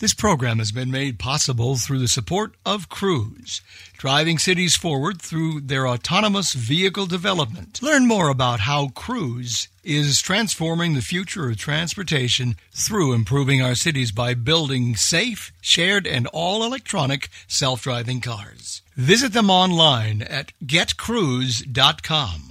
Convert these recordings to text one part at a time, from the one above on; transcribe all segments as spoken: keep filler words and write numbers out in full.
This program has been made possible through the support of Cruise, driving cities forward through their autonomous vehicle development. Learn more about how Cruise is transforming the future of transportation through improving our cities by building safe, shared, and all-electronic self-driving cars. Visit them online at get cruise dot com.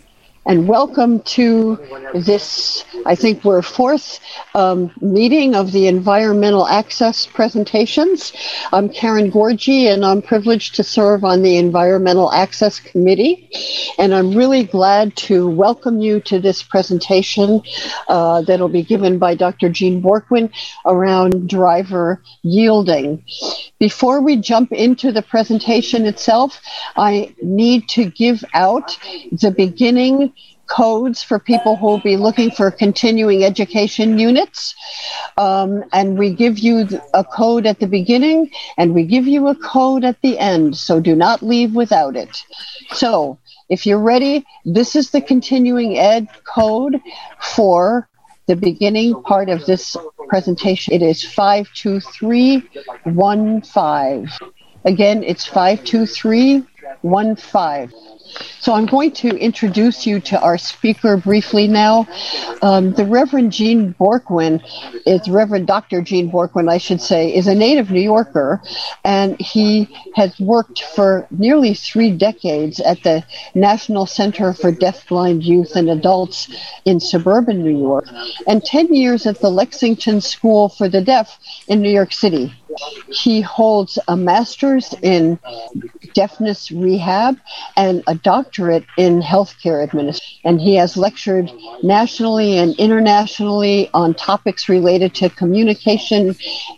and welcome to this, I think we're fourth um, meeting of the Environmental Access Presentations. I'm Karen Gourgey, and I'm privileged to serve on the Environmental Access Committee. And I'm really glad to welcome you to this presentation uh, that'll be given by Doctor Gene Bourquin around driver yielding. Before we jump into the presentation itself, I need to give out the beginning codes for people who will be looking for continuing education units. Um, and we give you a code at the beginning and we give you a code at the end. So do not leave without it. So if you're ready, this is the continuing ed code for the beginning part of this presentation. It is five two three one five. Again, it's five two three one five. So I'm going to introduce you to our speaker briefly now. Um, the Reverend Gene Bourquin, it's Reverend Doctor Gene Bourquin, I should say, is a native New Yorker, and he has worked for nearly three decades at the National Center for Deafblind Youth and Adults in suburban New York, and ten years at the Lexington School for the Deaf in New York City. He holds a master's in deafness rehab and a doctorate in healthcare administration. And he has lectured nationally and internationally on topics related to communication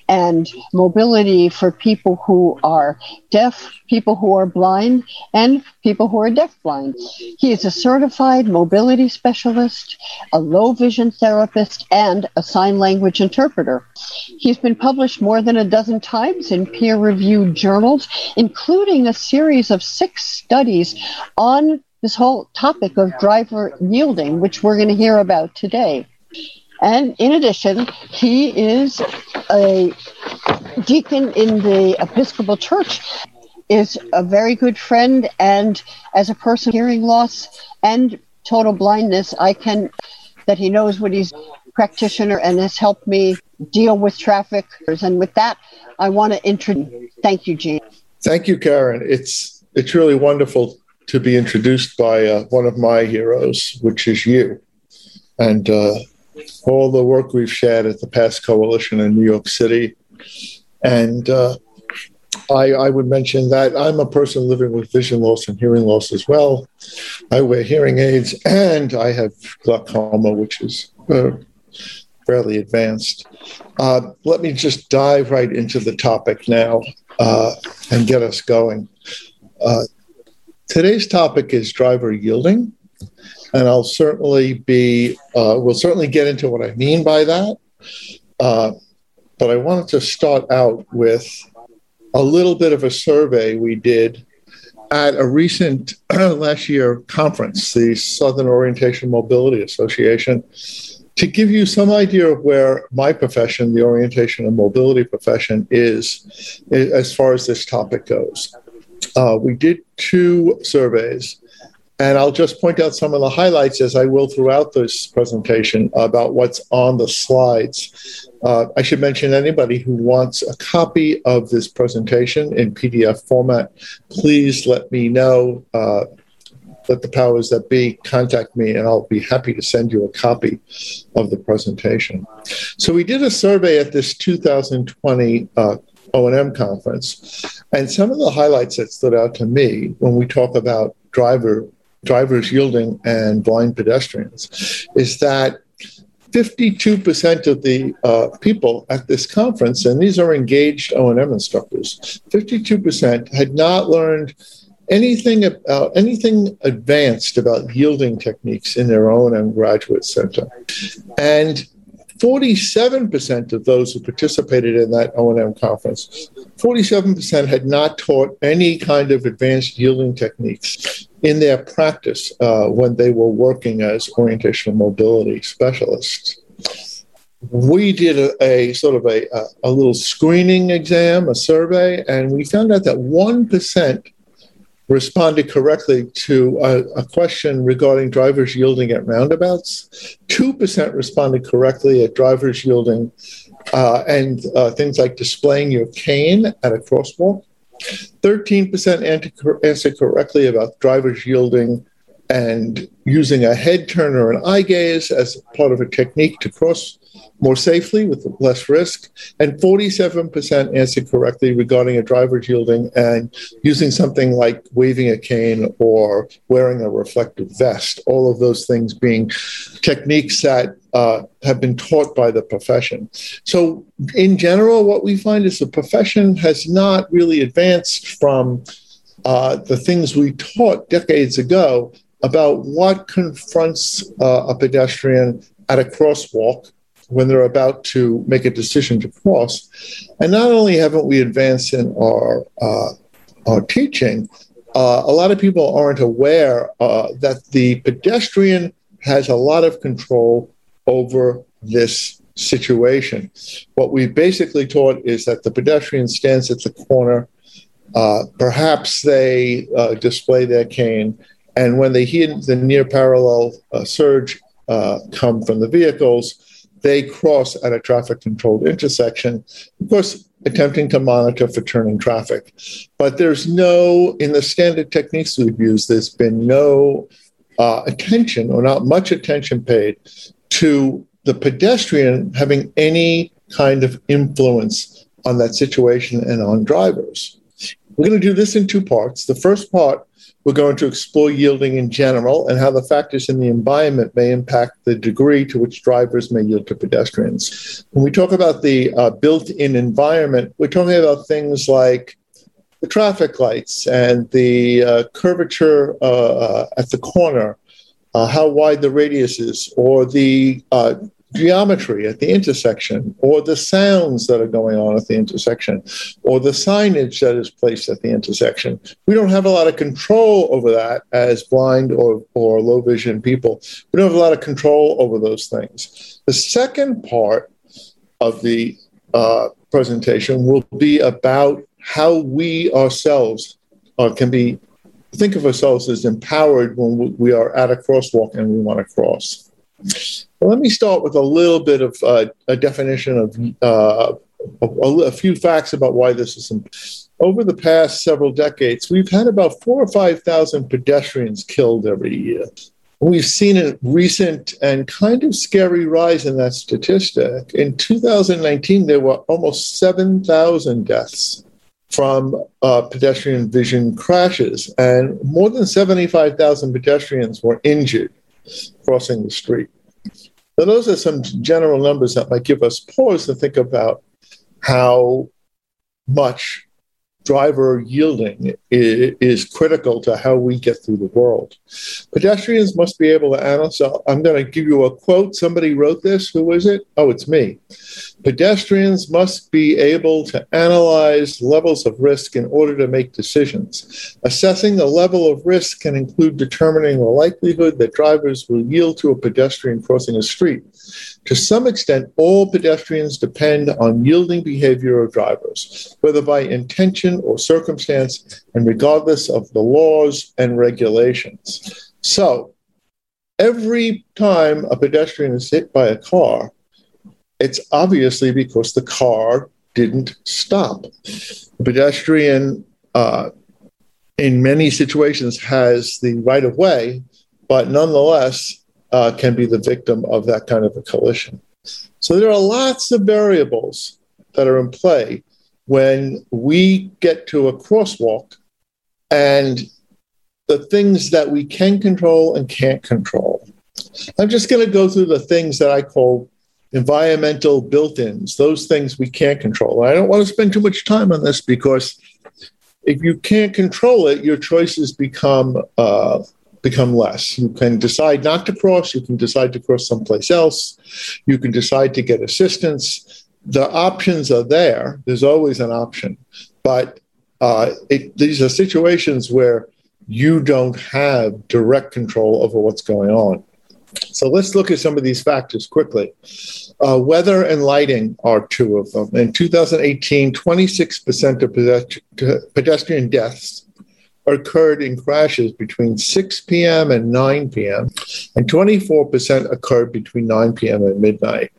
and mobility for people who are deaf, people who are blind, and people who are deafblind. He is a certified mobility specialist, a low vision therapist, and a sign language interpreter. He's been published more than a dozen times in peer-reviewed journals, including a series of six studies on this whole topic of driver yielding, which we're going to hear about today. And in addition, he is a deacon in the Episcopal Church, is a very good friend, and as a person with hearing loss and total blindness, I can that he knows what he's practitioner and has helped me deal with traffic. And with that, I want to introduce. Thank you, Gene. Thank you, Karen. It's it's really wonderful to be introduced by uh, one of my heroes, which is you. And uh, all the work we've shared at the PASS Coalition in New York City. And uh, I, I would mention that I'm a person living with vision loss and hearing loss as well. I wear hearing aids and I have glaucoma, which is uh, fairly advanced. Uh, let me just dive right into the topic now uh, and get us going. Uh, today's topic is driver yielding, and I'll certainly be, uh, we'll certainly get into what I mean by that, uh, but I wanted to start out with a little bit of a survey we did at a recent last year conference, the Southern Orientation Mobility Association, to give you some idea of where my profession, the orientation and mobility profession, is as far as this topic goes. Uh, we did two surveys, and I'll just point out some of the highlights, as I will throughout this presentation, about what's on the slides. Uh, I should mention anybody who wants a copy of this presentation in P D F format, please let me know. Uh, Let the powers that be contact me, and I'll be happy to send you a copy of the presentation. So we did a survey at this two thousand twenty uh, O and M conference, and some of the highlights that stood out to me when we talk about driver drivers yielding and blind pedestrians is that fifty-two percent of the uh, people at this conference, and these are engaged O and M instructors, fifty-two percent had not learned anything about anything advanced about yielding techniques in their O and M graduate center. And forty-seven percent of those who participated in that O and M conference, forty-seven percent had not taught any kind of advanced yielding techniques in their practice uh, when they were working as orientational mobility specialists. We did a, a sort of a, a, a little screening exam, a survey, and we found out that one percent responded correctly to a, a question regarding drivers yielding at roundabouts. two percent responded correctly at drivers yielding uh, and uh, things like displaying your cane at a crosswalk. thirteen percent answered correctly about drivers yielding and using a head turner and eye gaze as part of a technique to cross more safely with less risk. And forty-seven percent answered correctly regarding a driver's yielding and using something like waving a cane or wearing a reflective vest, all of those things being techniques that uh, have been taught by the profession. So in general, what we find is the profession has not really advanced from uh, the things we taught decades ago about what confronts uh, a pedestrian at a crosswalk when they're about to make a decision to cross. And not only haven't we advanced in our uh, our teaching, uh, a lot of people aren't aware uh, that the pedestrian has a lot of control over this situation. What we basically taught is that the pedestrian stands at the corner, uh, perhaps they uh, display their cane, and when they hear the near parallel uh, surge uh, come from the vehicles, they cross at a traffic-controlled intersection, of course, attempting to monitor for turning traffic. But there's no, in the standard techniques we've used, there's been no uh, attention or not much attention paid to the pedestrian having any kind of influence on that situation and on drivers. We're going to do this in two parts. The first part, we're going to explore yielding in general and how the factors in the environment may impact the degree to which drivers may yield to pedestrians. When we talk about the uh, built-in environment, we're talking about things like the traffic lights and the uh, curvature uh, at the corner, uh, how wide the radius is, or the uh, geometry at the intersection, or the sounds that are going on at the intersection, or the signage that is placed at the intersection. We don't have a lot of control over that as blind or, or low vision people. We don't have a lot of control over those things. The second part of the uh, presentation will be about how we ourselves uh, can be, think of ourselves as empowered when we are at a crosswalk and we want to cross. Let me start with a little bit of uh, a definition of uh, a, a few facts about why this is important. Over the past several decades, we've had about four or five thousand pedestrians killed every year. We've seen a recent and kind of scary rise in that statistic. In two thousand nineteen, there were almost seven thousand deaths from uh, pedestrian vision crashes, and more than seventy-five thousand pedestrians were injured crossing the street. So those are some general numbers that might give us pause to think about how much driver yielding is critical to how we get through the world. Pedestrians must be able to analyze. I'm going to give you a quote. Somebody wrote this. Who is it? Oh, it's me. Pedestrians must be able to analyze levels of risk in order to make decisions. Assessing the level of risk can include determining the likelihood that drivers will yield to a pedestrian crossing a street. To some extent, all pedestrians depend on yielding behavior of drivers, whether by intention or circumstance, and regardless of the laws and regulations. So every time a pedestrian is hit by a car, it's obviously because the car didn't stop. The pedestrian, uh, in many situations, has the right of way, but nonetheless uh, can be the victim of that kind of a collision. So there are lots of variables that are in play when we get to a crosswalk, and the things that we can control and can't control. I'm just going to go through the things that I call environmental built-ins, those things we can't control. I don't want to spend too much time on this because If you can't control it, your choices become uh, become less. You can decide not to cross. You can decide to cross someplace else. You can decide to get assistance. The options are there. There's always an option. But uh, it, these are situations where you don't have direct control over what's going on. So let's look at some of these factors quickly. Uh, weather and lighting are two of them. In two thousand eighteen, twenty-six percent of pedestrian deaths occurred in crashes between six p.m. and nine p.m., and twenty-four percent occurred between nine p.m. and midnight.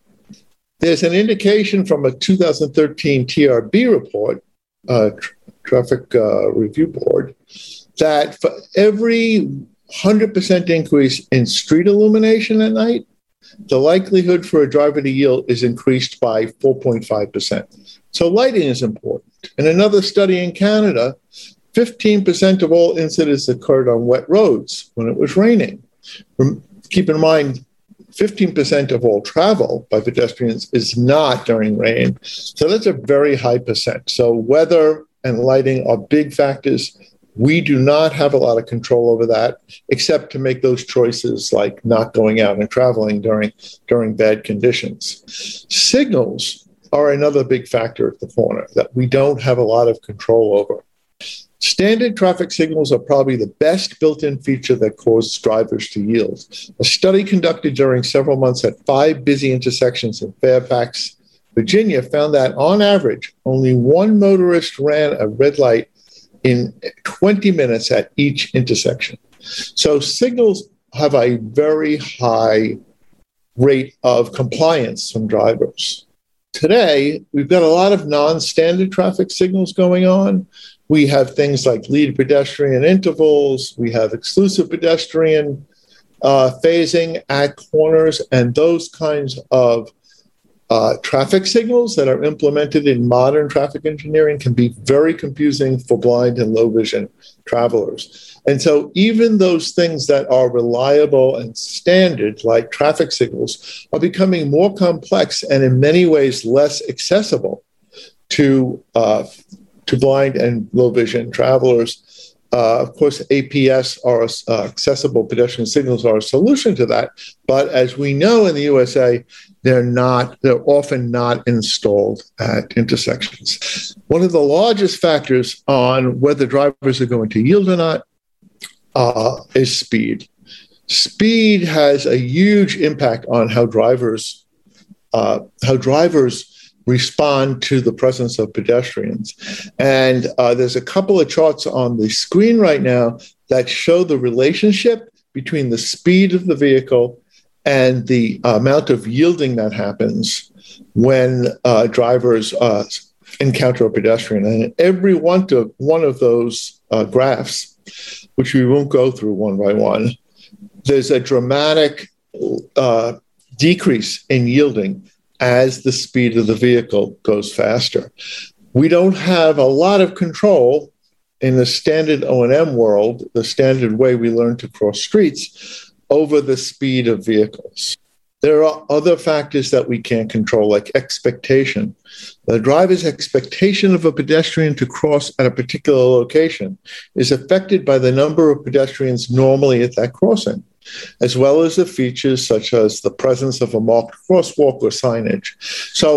There's an indication from a two thousand thirteen T R B report, uh, Traffic uh, Review Board, that for every one hundred percent increase in street illumination at night, the likelihood for a driver to yield is increased by four point five percent. So lighting is important. In another study in Canada, fifteen percent of all incidents occurred on wet roads when it was raining. Keep in mind, fifteen percent of all travel by pedestrians is not during rain. So that's a very high percent. So weather and lighting are big factors. We do not have a lot of control over that, except to make those choices like not going out and traveling during during bad conditions. Signals are another big factor at the corner that we don't have a lot of control over. Standard traffic signals are probably the best built-in feature that causes drivers to yield. A study conducted during several months at five busy intersections in Fairfax, Virginia, found that on average, only one motorist ran a red light in twenty minutes at each intersection. So signals have a very high rate of compliance from drivers. Today, we've got a lot of non-standard traffic signals going on. We have things like lead pedestrian intervals. We have exclusive pedestrian uh, phasing at corners, and those kinds of Uh, traffic signals that are implemented in modern traffic engineering can be very confusing for blind and low vision travelers. And so even those things that are reliable and standard, like traffic signals, are becoming more complex and in many ways less accessible to, uh, to blind and low vision travelers. Uh, of course, A P S, or uh, accessible pedestrian signals, are a solution to that. But as we know in the U S A, they're not. They're often not installed at intersections. One of the largest factors on whether drivers are going to yield or not uh, is speed. Speed has a huge impact on how drivers uh, how drivers. respond to the presence of pedestrians. And uh, there's a couple of charts on the screen right now that show the relationship between the speed of the vehicle and the uh, amount of yielding that happens when uh, drivers uh, encounter a pedestrian. And in every one, to, one of those uh, graphs, which we won't go through one by one, there's a dramatic uh, decrease in yielding as the speed of the vehicle goes faster. We don't have a lot of control in the standard O and M world, the standard way we learn to cross streets, over the speed of vehicles. There are other factors that we can't control, like expectation. The driver's expectation of a pedestrian to cross at a particular location is affected by the number of pedestrians normally at that crossing, as well as the features such as the presence of a marked crosswalk or signage. So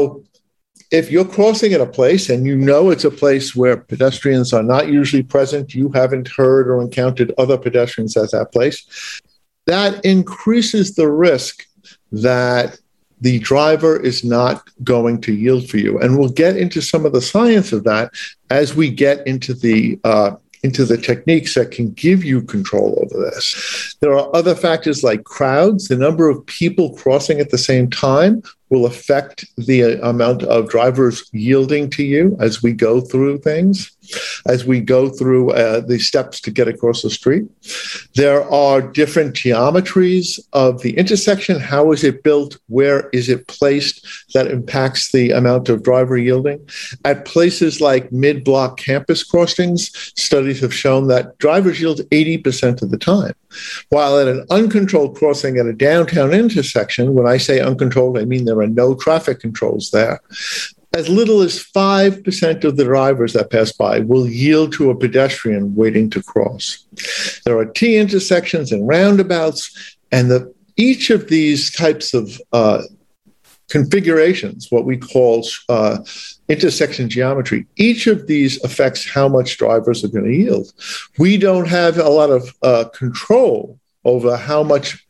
if you're crossing at a place and you know it's a place where pedestrians are not usually present, you haven't heard or encountered other pedestrians at that place, that increases the risk that the driver is not going to yield for you. And we'll get into some of the science of that as we get into the uh, into the techniques that can give you control over this. There are other factors like crowds. The number of people crossing at the same time will affect the amount of drivers yielding to you as we go through things, as we go through uh, the steps to get across the street. There are different geometries of the intersection. How is it built? Where is it placed? That impacts the amount of driver yielding. At places like mid-block campus crossings, studies have shown that drivers yield eighty percent of the time, while at an uncontrolled crossing at a downtown intersection, when I say uncontrolled, I mean there are no traffic controls there, as little as five percent of the drivers that pass by will yield to a pedestrian waiting to cross. There are T intersections and roundabouts, and the, each of these types of uh, configurations, what we call uh, intersection geometry, each of these affects how much drivers are going to yield. We don't have a lot of uh, control over how much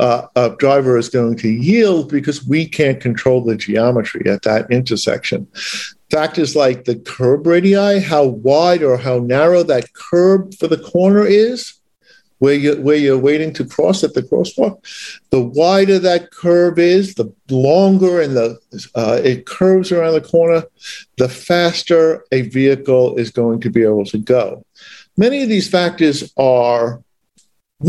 Uh, a driver is going to yield because we can't control the geometry at that intersection. Factors like the curb radii, how wide or how narrow that curb for the corner is, where you, where you're waiting to cross at the crosswalk. The wider that curb is, the longer and the uh, it curves around the corner, the faster a vehicle is going to be able to go. Many of these factors are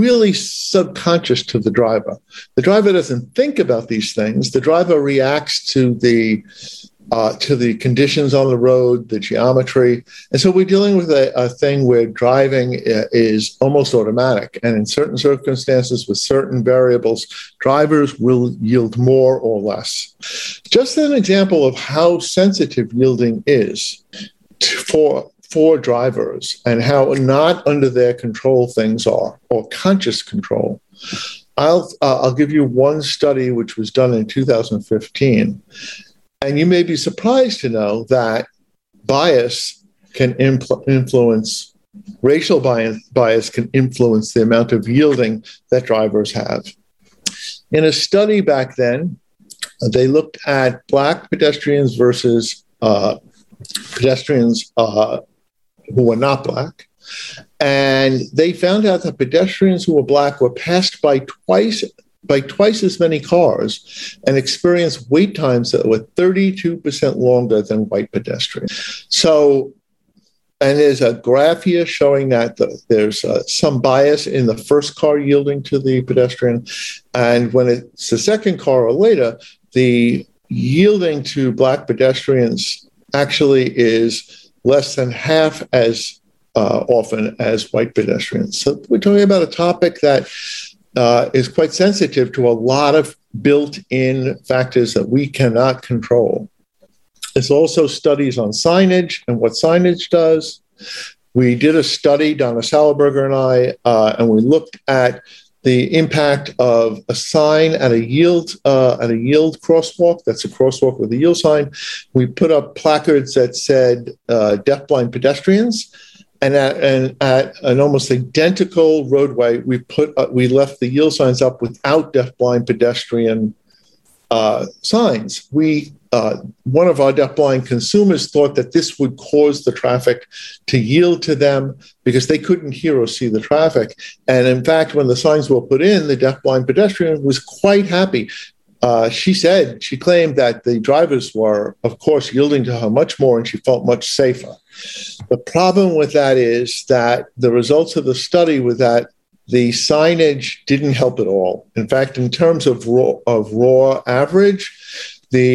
really subconscious to the driver. The driver doesn't think about these things. The driver reacts to the uh, to the conditions on the road, the geometry. And so we're dealing with a, a thing where driving is almost automatic. And in certain circumstances with certain variables, drivers will yield more or less. Just an example of how sensitive yielding is for for drivers and how not under their control things are, or conscious control. I'll uh, I'll give you one study which was done in two thousand fifteen, and you may be surprised to know that bias can impl- influence, racial bias, bias can influence the amount of yielding that drivers have. In a study back then, they looked at Black pedestrians versus uh, pedestrians uh who were not Black. And they found out that pedestrians who were Black were passed by twice by twice as many cars and experienced wait times that were thirty-two percent longer than white pedestrians. So, and there's a graph here showing that the, there's uh, some bias in the first car yielding to the pedestrian. And when it's the second car or later, the yielding to Black pedestrians actually is less than half as uh, often as white pedestrians. So we're talking about a topic that uh, is quite sensitive to a lot of built-in factors that we cannot control. There's also studies on signage and what signage does. We did a study, Donna Sauerberger and I, uh, and we looked at the impact of a sign at a yield uh, at a yield crosswalk. That's a crosswalk with a yield sign. We put up placards that said uh, deafblind pedestrians, and at, and at an almost identical roadway, we put uh, we left the yield signs up without deafblind pedestrian uh, signs. We uh, one of our deafblind consumers thought that this would cause the traffic to yield to them because they couldn't hear or see the traffic. And in fact, when the signs were put in, the deafblind pedestrian was quite happy. Uh, she said, she claimed that the drivers were, of course, yielding to her much more, and she felt much safer. The problem with that is that the results of the study with that, the signage didn't help at all. In fact, in terms of raw, of raw average, the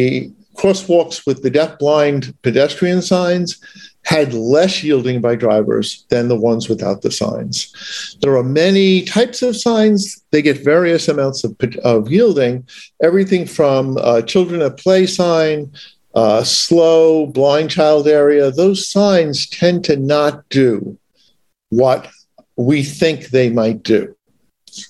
crosswalks with the deafblind pedestrian signs had less yielding by drivers than the ones without the signs. There are many types of signs. They get various amounts of, of yielding, everything from uh, children at play sign, uh, slow, blind child area. Those signs tend to not do what we think they might do.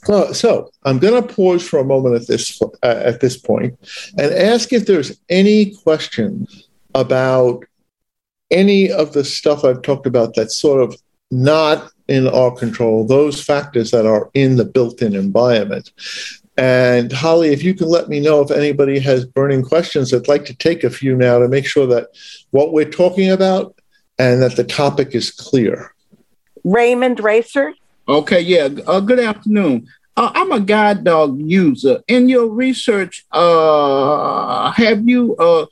So, so I'm going to pause for a moment at this uh, at this point and ask if there's any questions about any of the stuff I've talked about that's sort of not in our control, those factors that are in the built-in environment. And Holly, if you can let me know if anybody has burning questions, I'd like to take a few now to make sure that what we're talking about and that the topic is clear. Raymond Racer. Okay, yeah. Uh, good afternoon. Uh, I'm a guide dog user. In your research, uh, have you uh,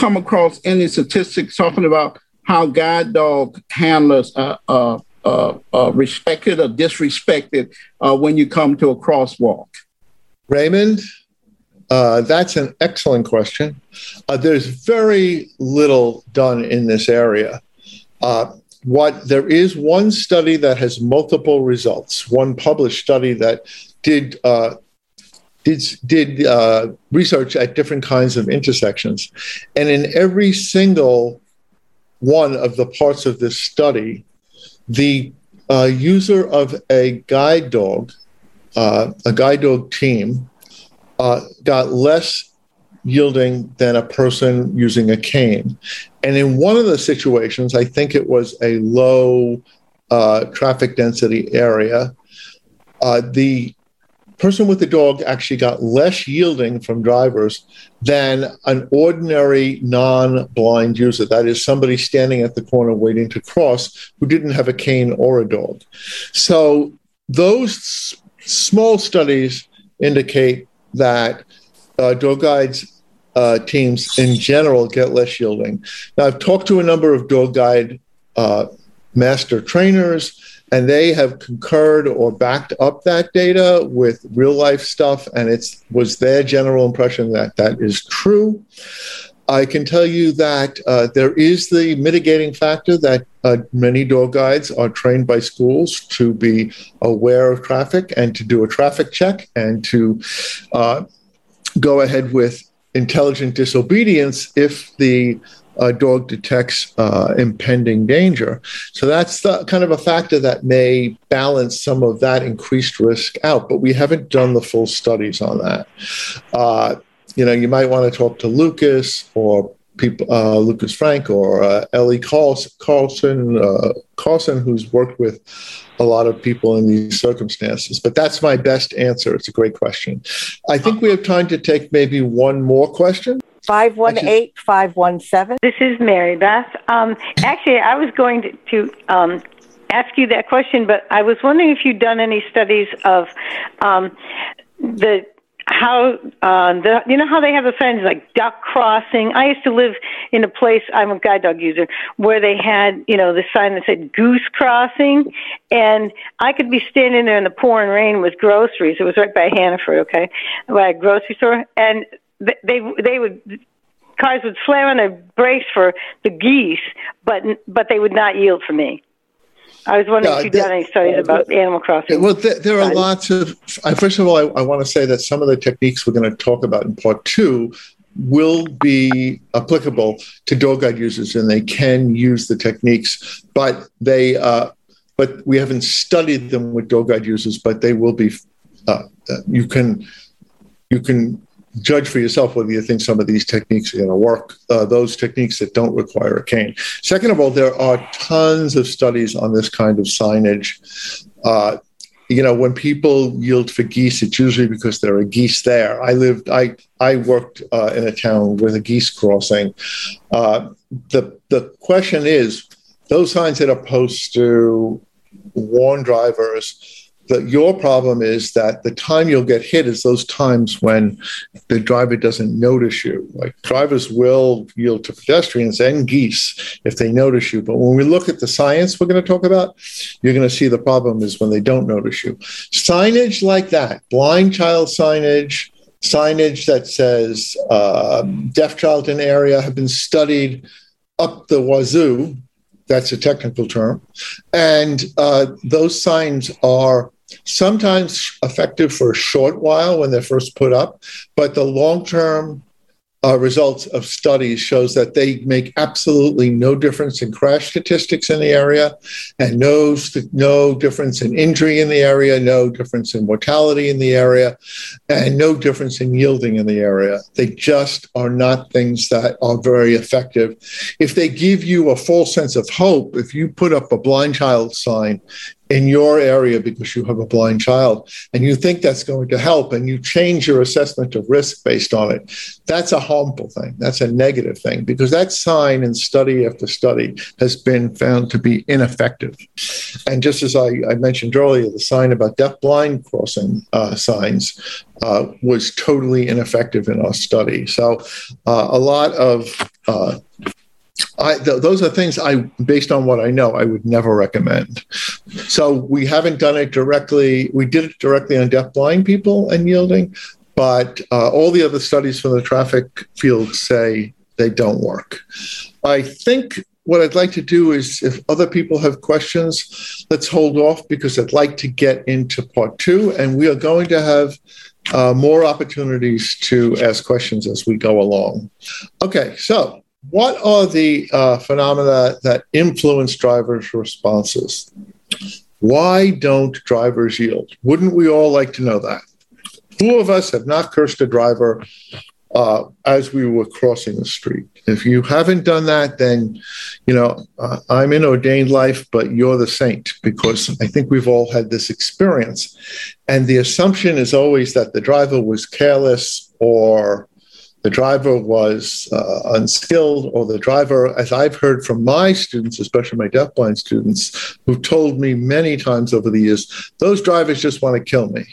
come across any statistics talking about how guide dog handlers are uh, uh, uh, respected or disrespected uh, when you come to a crosswalk? Raymond, uh, that's an excellent question. Uh, there's very little done in this area. Uh, What there is one study that has multiple results, one published study that did uh, did, did uh, research at different kinds of intersections. And in every single one of the parts of this study, the uh, user of a guide dog, uh, a guide dog team, uh, got less yielding than a person using a cane. And in one of the situations, I think it was a low uh, traffic density area, uh, the person with the dog actually got less yielding from drivers than an ordinary non-blind user. That is somebody standing at the corner waiting to cross who didn't have a cane or a dog. So those s- small studies indicate that uh, dog guides uh, teams in general get less yielding. Now, I've talked to a number of dog guide uh, master trainers, and they have concurred or backed up that data with real life stuff. And it was their general impression that that is true. I can tell you that uh, there is the mitigating factor that uh, many dog guides are trained by schools to be aware of traffic and to do a traffic check and to uh, go ahead with intelligent disobedience if the a dog detects uh, impending danger. So that's the kind of a factor that may balance some of that increased risk out, but we haven't done the full studies on that. Uh, you know, you might want to talk to Lucas or people, uh, Lucas Frank or uh, Ellie Carlson, uh, Carlson, who's worked with a lot of people in these circumstances. But that's my best answer. It's a great question. I think we have time to take maybe one more question. five one eight, five one seven This is Mary Beth. Um, actually, I was going to, to um, ask you that question, but I was wondering if you'd done any studies of um, the how uh, the you know how they have the signs like duck crossing. I used to live in a place. I'm a guide dog user where they had you know the sign that said goose crossing, and I could be standing there in the pouring rain with groceries. It was right by Hannaford, okay, by a grocery store, and They they would cars would slam on their brakes for the geese, but but they would not yield for me. I was wondering yeah, if you've done any studies uh, about animal crossing. Well, there, there are lots of. I, first of all, I, I want to say that some of the techniques we're going to talk about in part two will be applicable to dog guide users, and they can use the techniques, but they uh, but we haven't studied them with dog guide users, but they will be. Uh, you can you can. judge for yourself whether you think some of these techniques are going to work, uh, those techniques that don't require a cane. Second of all, there are tons of studies on this kind of signage. Uh, you know, when people yield for geese, it's usually because there are geese there. I lived, I I worked uh, in a town with a geese crossing. Uh, the the question is, those signs that are posted to warn drivers, that your problem is that the time you'll get hit is those times when the driver doesn't notice you. Like drivers will yield to pedestrians and geese if they notice you. But when we look at the science we're going to talk about, you're going to see the problem is when they don't notice you. Signage like that, blind child signage, signage that says uh, deaf child in area have been studied up the wazoo. That's a technical term. And uh, those signs are sometimes effective for a short while when they're first put up, but the long-term uh, results of studies shows that they make absolutely no difference in crash statistics in the area and no, no difference in injury in the area, no difference in mortality in the area, and no difference in yielding in the area. They just are not things that are very effective. If they give you a false sense of hope, if you put up a blind child sign in your area because you have a blind child and you think that's going to help and you change your assessment of risk based on it, that's a harmful thing. That's a negative thing because that sign in study after study has been found to be ineffective. And just as I, I mentioned earlier, the sign about deafblind crossing uh, signs uh, was totally ineffective in our study. So uh, a lot of uh, I, th- those are things I, based on what I know, I would never recommend. So we haven't done it directly. We did it directly on deafblind people and yielding, but uh, all the other studies from the traffic field say they don't work. I think what I'd like to do is if other people have questions, let's hold off because I'd like to get into part two, and we are going to have uh, more opportunities to ask questions as we go along. Okay, so what are the uh, phenomena that influence drivers' responses? Why don't drivers yield? Wouldn't we all like to know that? Who of us have not cursed a driver uh, as we were crossing the street? If you haven't done that, then, you know, uh, I'm in ordained life, but you're the saint, because I think we've all had this experience. And the assumption is always that the driver was careless, or the driver was uh, unskilled, or the driver, as I've heard from my students, especially my deafblind students, who've told me many times over the years, those drivers just want to kill me.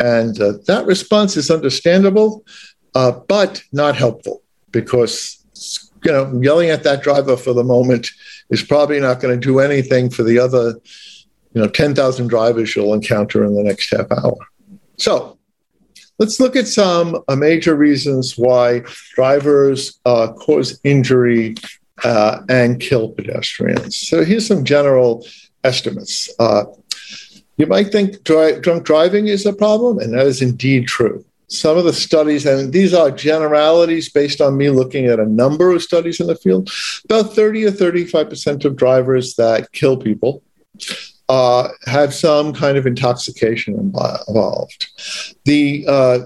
And uh, that response is understandable, uh, but not helpful, because, you know, yelling at that driver for the moment is probably not going to do anything for the other, you know, ten thousand drivers you'll encounter in the next half hour. So let's look at some uh, major reasons why drivers uh, cause injury uh, and kill pedestrians. So here's some general estimates. Uh, you might think dri- drunk driving is a problem, and that is indeed true. Some of the studies, and these are generalities based on me looking at a number of studies in the field, about thirty or thirty-five percent of drivers that kill people Uh, have some kind of intoxication involved. The uh,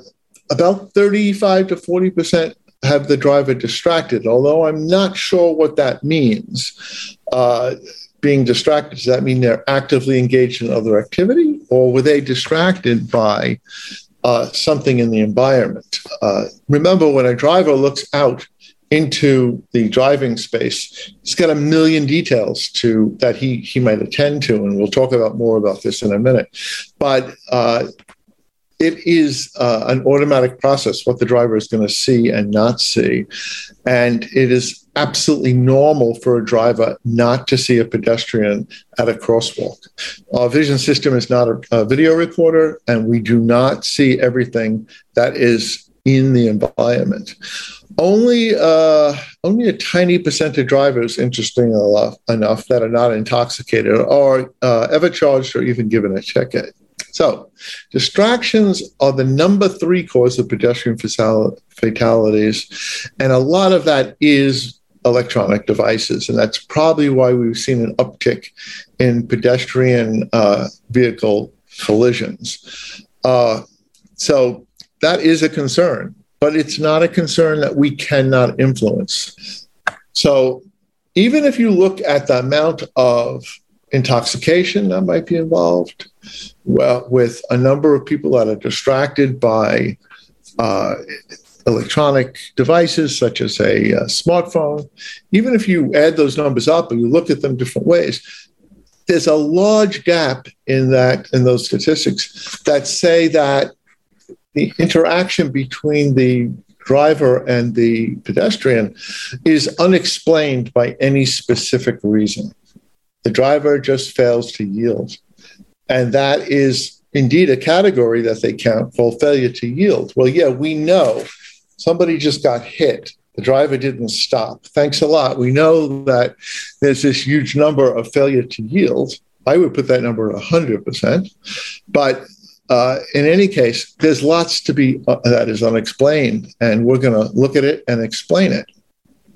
about thirty-five to forty percent have the driver distracted, although I'm not sure what that means. Uh, being distracted, does that mean they're actively engaged in other activity, or were they distracted by uh, something in the environment? Uh, remember, when a driver looks out into the driving space, he's got a million details to that he he might attend to, and we'll talk about more about this in a minute. But uh, it is uh, an automatic process, what the driver is going to see and not see. And it is absolutely normal for a driver not to see a pedestrian at a crosswalk. Our vision system is not a, a video recorder, and we do not see everything that is in the environment. Only uh, only a tiny percent of drivers, interesting enough, enough that are not intoxicated are uh, ever charged or even given a ticket. So distractions are the number three cause of pedestrian fatalities, and a lot of that is electronic devices, and that's probably why we've seen an uptick in pedestrian uh, vehicle collisions. Uh, so that is a concern, but it's not a concern that we cannot influence. So even if you look at the amount of intoxication that might be involved, well, with a number of people that are distracted by uh, electronic devices, such as a, a smartphone, even if you add those numbers up and you look at them different ways, there's a large gap in that, in those statistics that say that the interaction between the driver and the pedestrian is unexplained by any specific reason. The driver just fails to yield. And that is indeed a category that they count called failure to yield. Well, yeah, we know somebody just got hit. The driver didn't stop. Thanks a lot. We know that there's this huge number of failure to yield. I would put that number at one hundred percent. But Uh, in any case, there's lots to be uh, that is unexplained, and we're going to look at it and explain it.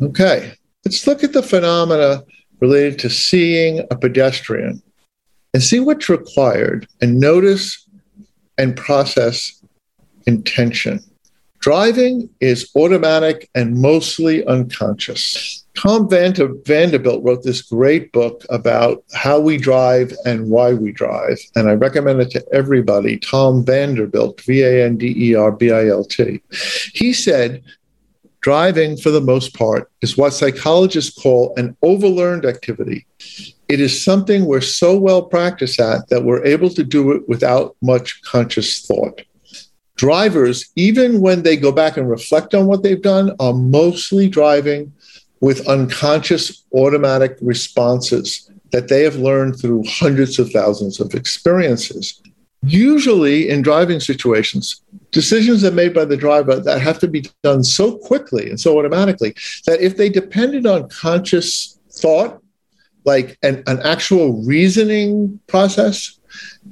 Okay, let's look at the phenomena related to seeing a pedestrian and see what's required, and notice and process intention. Driving is automatic and mostly unconscious. Tom Vanderbilt wrote this great book about how we drive and why we drive, and I recommend it to everybody. Tom Vanderbilt, V A N D E R B I L T. He said, driving, for the most part, is what psychologists call an overlearned activity. It is something we're so well practiced at that we're able to do it without much conscious thought. Drivers, even when they go back and reflect on what they've done, are mostly driving with unconscious automatic responses that they have learned through hundreds of thousands of experiences. Usually in driving situations, decisions are made by the driver that have to be done so quickly and so automatically that if they depended on conscious thought, like an, an actual reasoning process,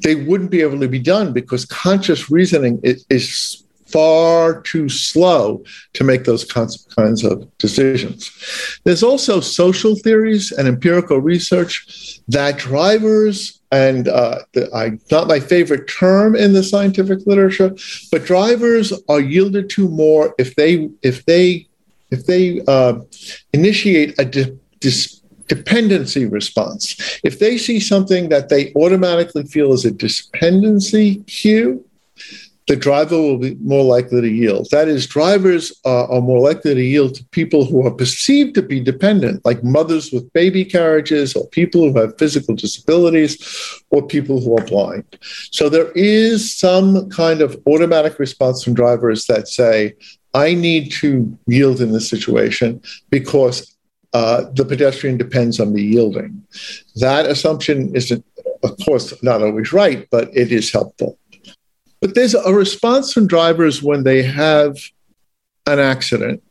they wouldn't be able to be done because conscious reasoning is, is far too slow to make those kinds of decisions. There's also social theories and empirical research that drivers, and uh, the, I, not my favorite term in the scientific literature, but drivers are yielded to more if they if they if they uh, initiate a de- dis- dependency response. If they see something that they automatically feel is a dependency cue, the driver will be more likely to yield. That is, drivers uh, are more likely to yield to people who are perceived to be dependent, like mothers with baby carriages or people who have physical disabilities or people who are blind. So there is some kind of automatic response from drivers that say, I need to yield in this situation because uh, the pedestrian depends on me yielding. That assumption isn't, of course, not always right, but it is helpful. But there's a response from drivers when they have an accident,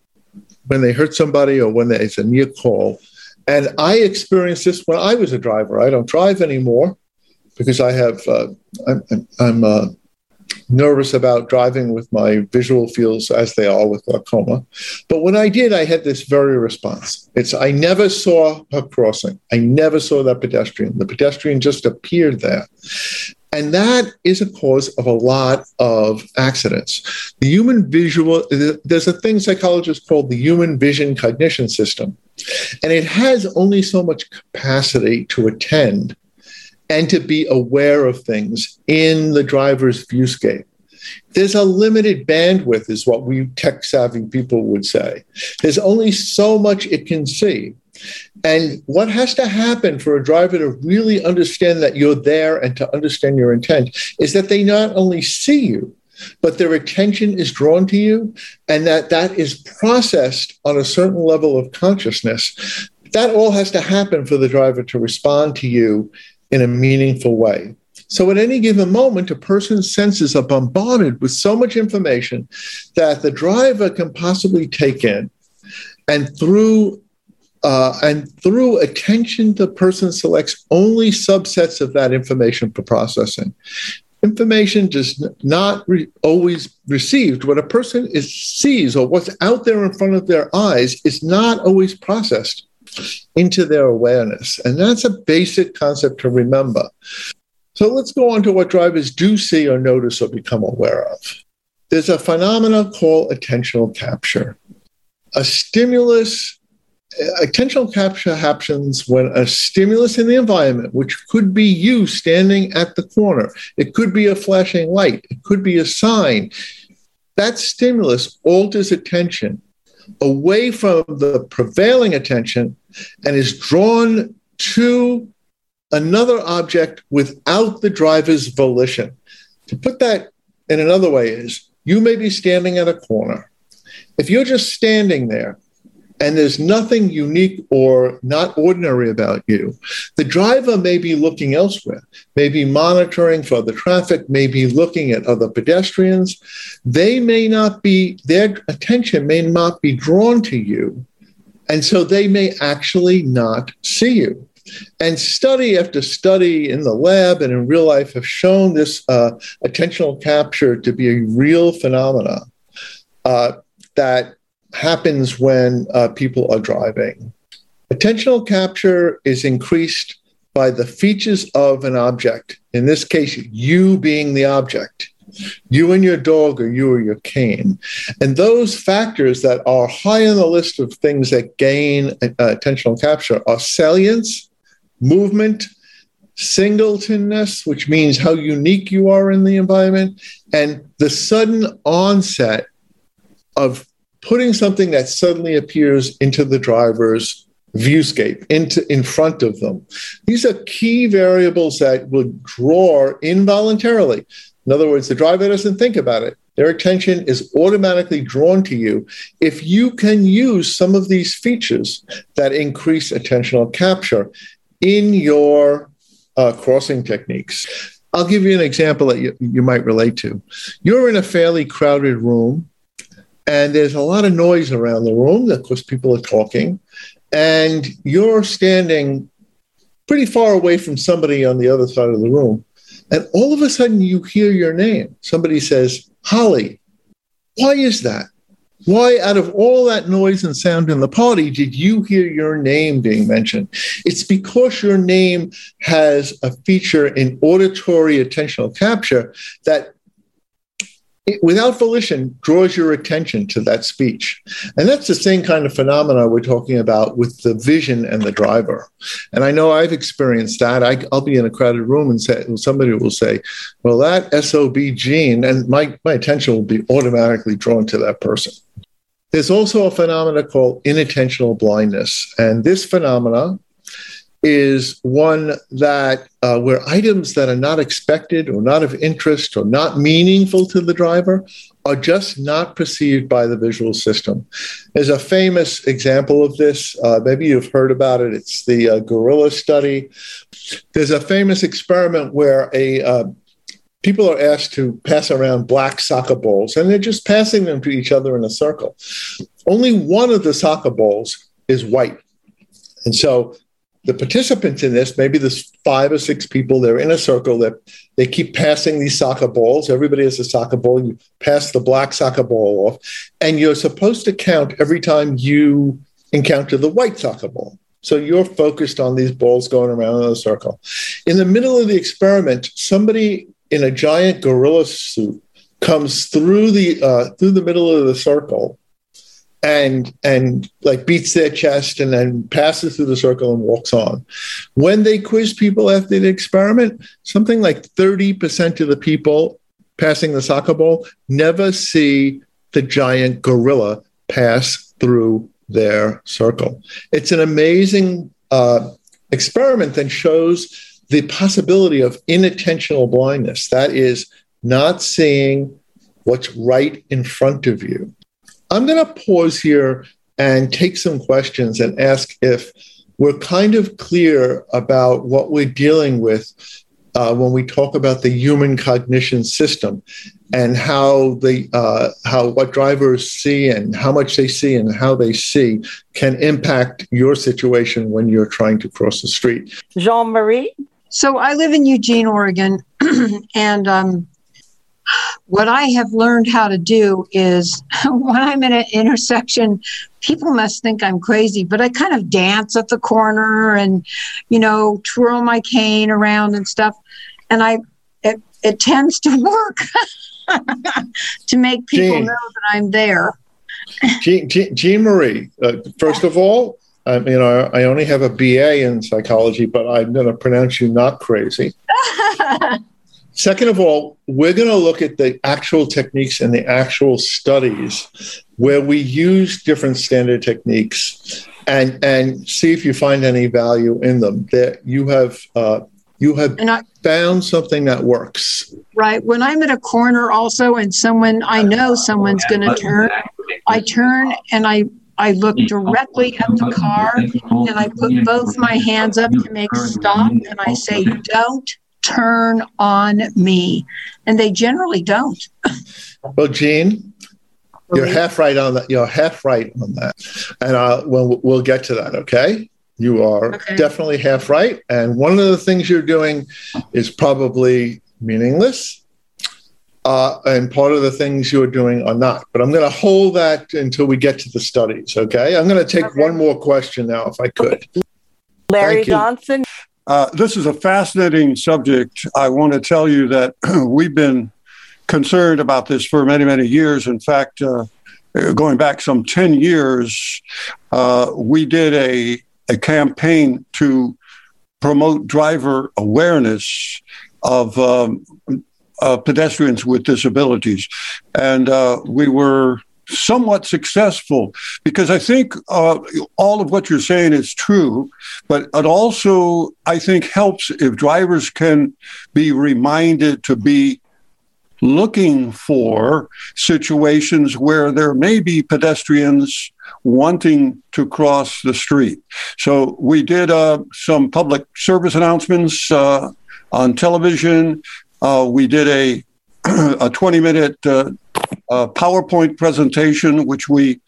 when they hurt somebody or when it's a near call. And I experienced this when I was a driver. I don't drive anymore because I have, uh, I'm, I'm uh, nervous about driving with my visual fields as they are with glaucoma. But when I did, I had this very response. It's, I never saw her crossing. I never saw that pedestrian. The pedestrian just appeared there. And that is a cause of a lot of accidents. The human visual, there's a thing psychologists call the human vision cognition system, and it has only so much capacity to attend and to be aware of things in the driver's viewscape. There's a limited bandwidth, is what we tech-savvy people would say. There's only so much it can see. And what has to happen for a driver to really understand that you're there and to understand your intent is that they not only see you, but their attention is drawn to you, and that that is processed on a certain level of consciousness. That all has to happen for the driver to respond to you in a meaningful way. So at any given moment, a person's senses are bombarded with so much information that the driver can possibly take in, and through Uh, and through attention, the person selects only subsets of that information for processing. Information does not re- always received. What a person is, sees or what's out there in front of their eyes is not always processed into their awareness. And that's a basic concept to remember. So let's go on to what drivers do see or notice or become aware of. There's a phenomenon called attentional capture. A stimulus... Attentional capture happens when a stimulus in the environment, which could be you standing at the corner, it could be a flashing light, it could be a sign, that stimulus alters attention away from the prevailing attention and is drawn to another object without the driver's volition. To put that in another way is, you may be standing at a corner. If you're just standing there, and there's nothing unique or not ordinary about you, the driver may be looking elsewhere, may be monitoring for other traffic, may be looking at other pedestrians. They may not be, their attention may not be drawn to you, and so they may actually not see you. And study after study in the lab and in real life have shown this uh, attentional capture to be a real phenomenon uh, that happens when uh, people are driving. Attentional capture is increased by the features of an object. In this case, you being the object, you and your dog or you or your cane. And those factors that are high on the list of things that gain uh, attentional capture are salience, movement, singletonness, which means how unique you are in the environment, and the sudden onset of putting something that suddenly appears into the driver's viewscape, into in front of them. These are key variables that will draw involuntarily. In other words, the driver doesn't think about it. Their attention is automatically drawn to you if you can use some of these features that increase attentional capture in your uh, crossing techniques. I'll give you an example that you, you might relate to. You're in a fairly crowded room, and there's a lot of noise around the room because people are talking. And you're standing pretty far away from somebody on the other side of the room. And all of a sudden you hear your name. Somebody says, Holly, why is that? Why, out of all that noise and sound in the party, did you hear your name being mentioned? It's because your name has a feature in auditory attentional capture that, it, without volition, draws your attention to that speech. And that's the same kind of phenomena we're talking about with the vision and the driver. And I know I've experienced that. I, I'll be in a crowded room and, say, and somebody will say, well, that S O B gene, and my, my attention will be automatically drawn to that person. There's also a phenomena called inattentional blindness. And this phenomena is one that uh, where items that are not expected or not of interest or not meaningful to the driver are just not perceived by the visual system. There's a famous example of this. Uh, maybe you've heard about it. It's the uh, gorilla study. There's a famous experiment where a uh, people are asked to pass around black soccer balls, and they're just passing them to each other in a circle. Only one of the soccer balls is white. And so the participants in this, maybe there's five or six people, they're in a circle, that they keep passing these soccer balls. Everybody has a soccer ball. You pass the black soccer ball off, and you're supposed to count every time you encounter the white soccer ball. So you're focused on these balls going around in a circle. In the middle of the experiment, somebody in a giant gorilla suit comes through the uh, through the middle of the circle, and and like beats their chest and then passes through the circle and walks on. When they quiz people after the experiment, something like thirty percent of the people passing the soccer ball never see the giant gorilla pass through their circle. It's an amazing uh, experiment that shows the possibility of inattentional blindness. That is not seeing what's right in front of you. I'm going to pause here and take some questions and ask if we're kind of clear about what we're dealing with uh, when we talk about the human cognition system and how the uh, how what drivers see and how much they see and how they see can impact your situation when you're trying to cross the street. Jean-Marie? So I live in Eugene, Oregon, and um what I have learned how to do is when I'm in an intersection, people must think I'm crazy, but I kind of dance at the corner and, you know, twirl my cane around and stuff. And I, it, it tends to work to make people Jean. know that I'm there. Jean, Jean, Jean Marie, uh, first of all, I mean, I, I only have a B A in psychology, but I'm going to pronounce you not crazy. Second of all, we're going to look at the actual techniques and the actual studies where we use different standard techniques and, and see if you find any value in them. That you have uh, you have I, found something that works. Right. When I'm at a corner also and someone, I know someone's going to turn, I turn and I, I look directly at the car and I put both my hands up to make stop and I say, don't turn on me. And they generally don't. Well, Jean, you're half right on that. You're half right on that. And uh, we'll, we'll get to that, okay? You are okay. Definitely half right. And one of the things you're doing is probably meaningless. Uh, and part of the things you're doing are not. But I'm going to hold that until we get to the studies, okay? I'm going to take okay. one more question now, if I could. Larry Johnson. Uh, this is a fascinating subject. I want to tell you that we've been concerned about this for many, many years. In fact, uh, going back some ten years, uh, we did a, a campaign to promote driver awareness of um, uh, pedestrians with disabilities. And uh, we were somewhat successful because I think uh, all of what you're saying is true, but it also, I think, helps if drivers can be reminded to be looking for situations where there may be pedestrians wanting to cross the street. So we did uh, some public service announcements uh, on television. Uh, we did a a twenty-minute uh, A PowerPoint presentation, which we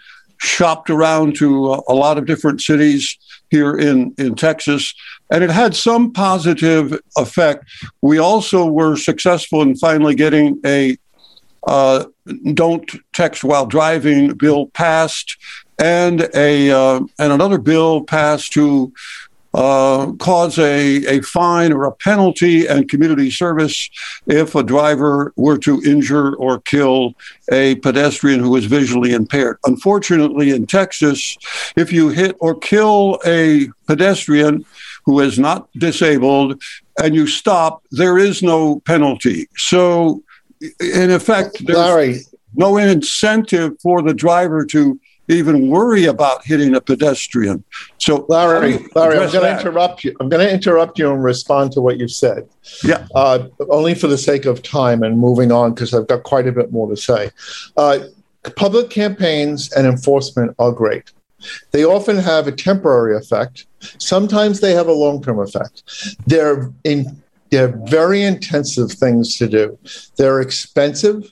shopped around to a lot of different cities here in, in Texas, and it had some positive effect. We also were successful in finally getting a uh, don't text while driving bill passed, and a uh, and another bill passed to uh, cause a, a fine or a penalty and community service if a driver were to injure or kill a pedestrian who is visually impaired. Unfortunately, in Texas, if you hit or kill a pedestrian who is not disabled and you stop, there is no penalty. So, in effect, there's Larry. no incentive for the driver to even worry about hitting a pedestrian. So, Larry, Larry, I'm going to interrupt you. I'm going to interrupt you and respond to what you've said. Yeah. Uh, only for the sake of time and moving on, because I've got quite a bit more to say. Uh, public campaigns and enforcement are great. They often have a temporary effect. Sometimes they have a long-term effect. They're in. They're very intensive things to do. They're expensive.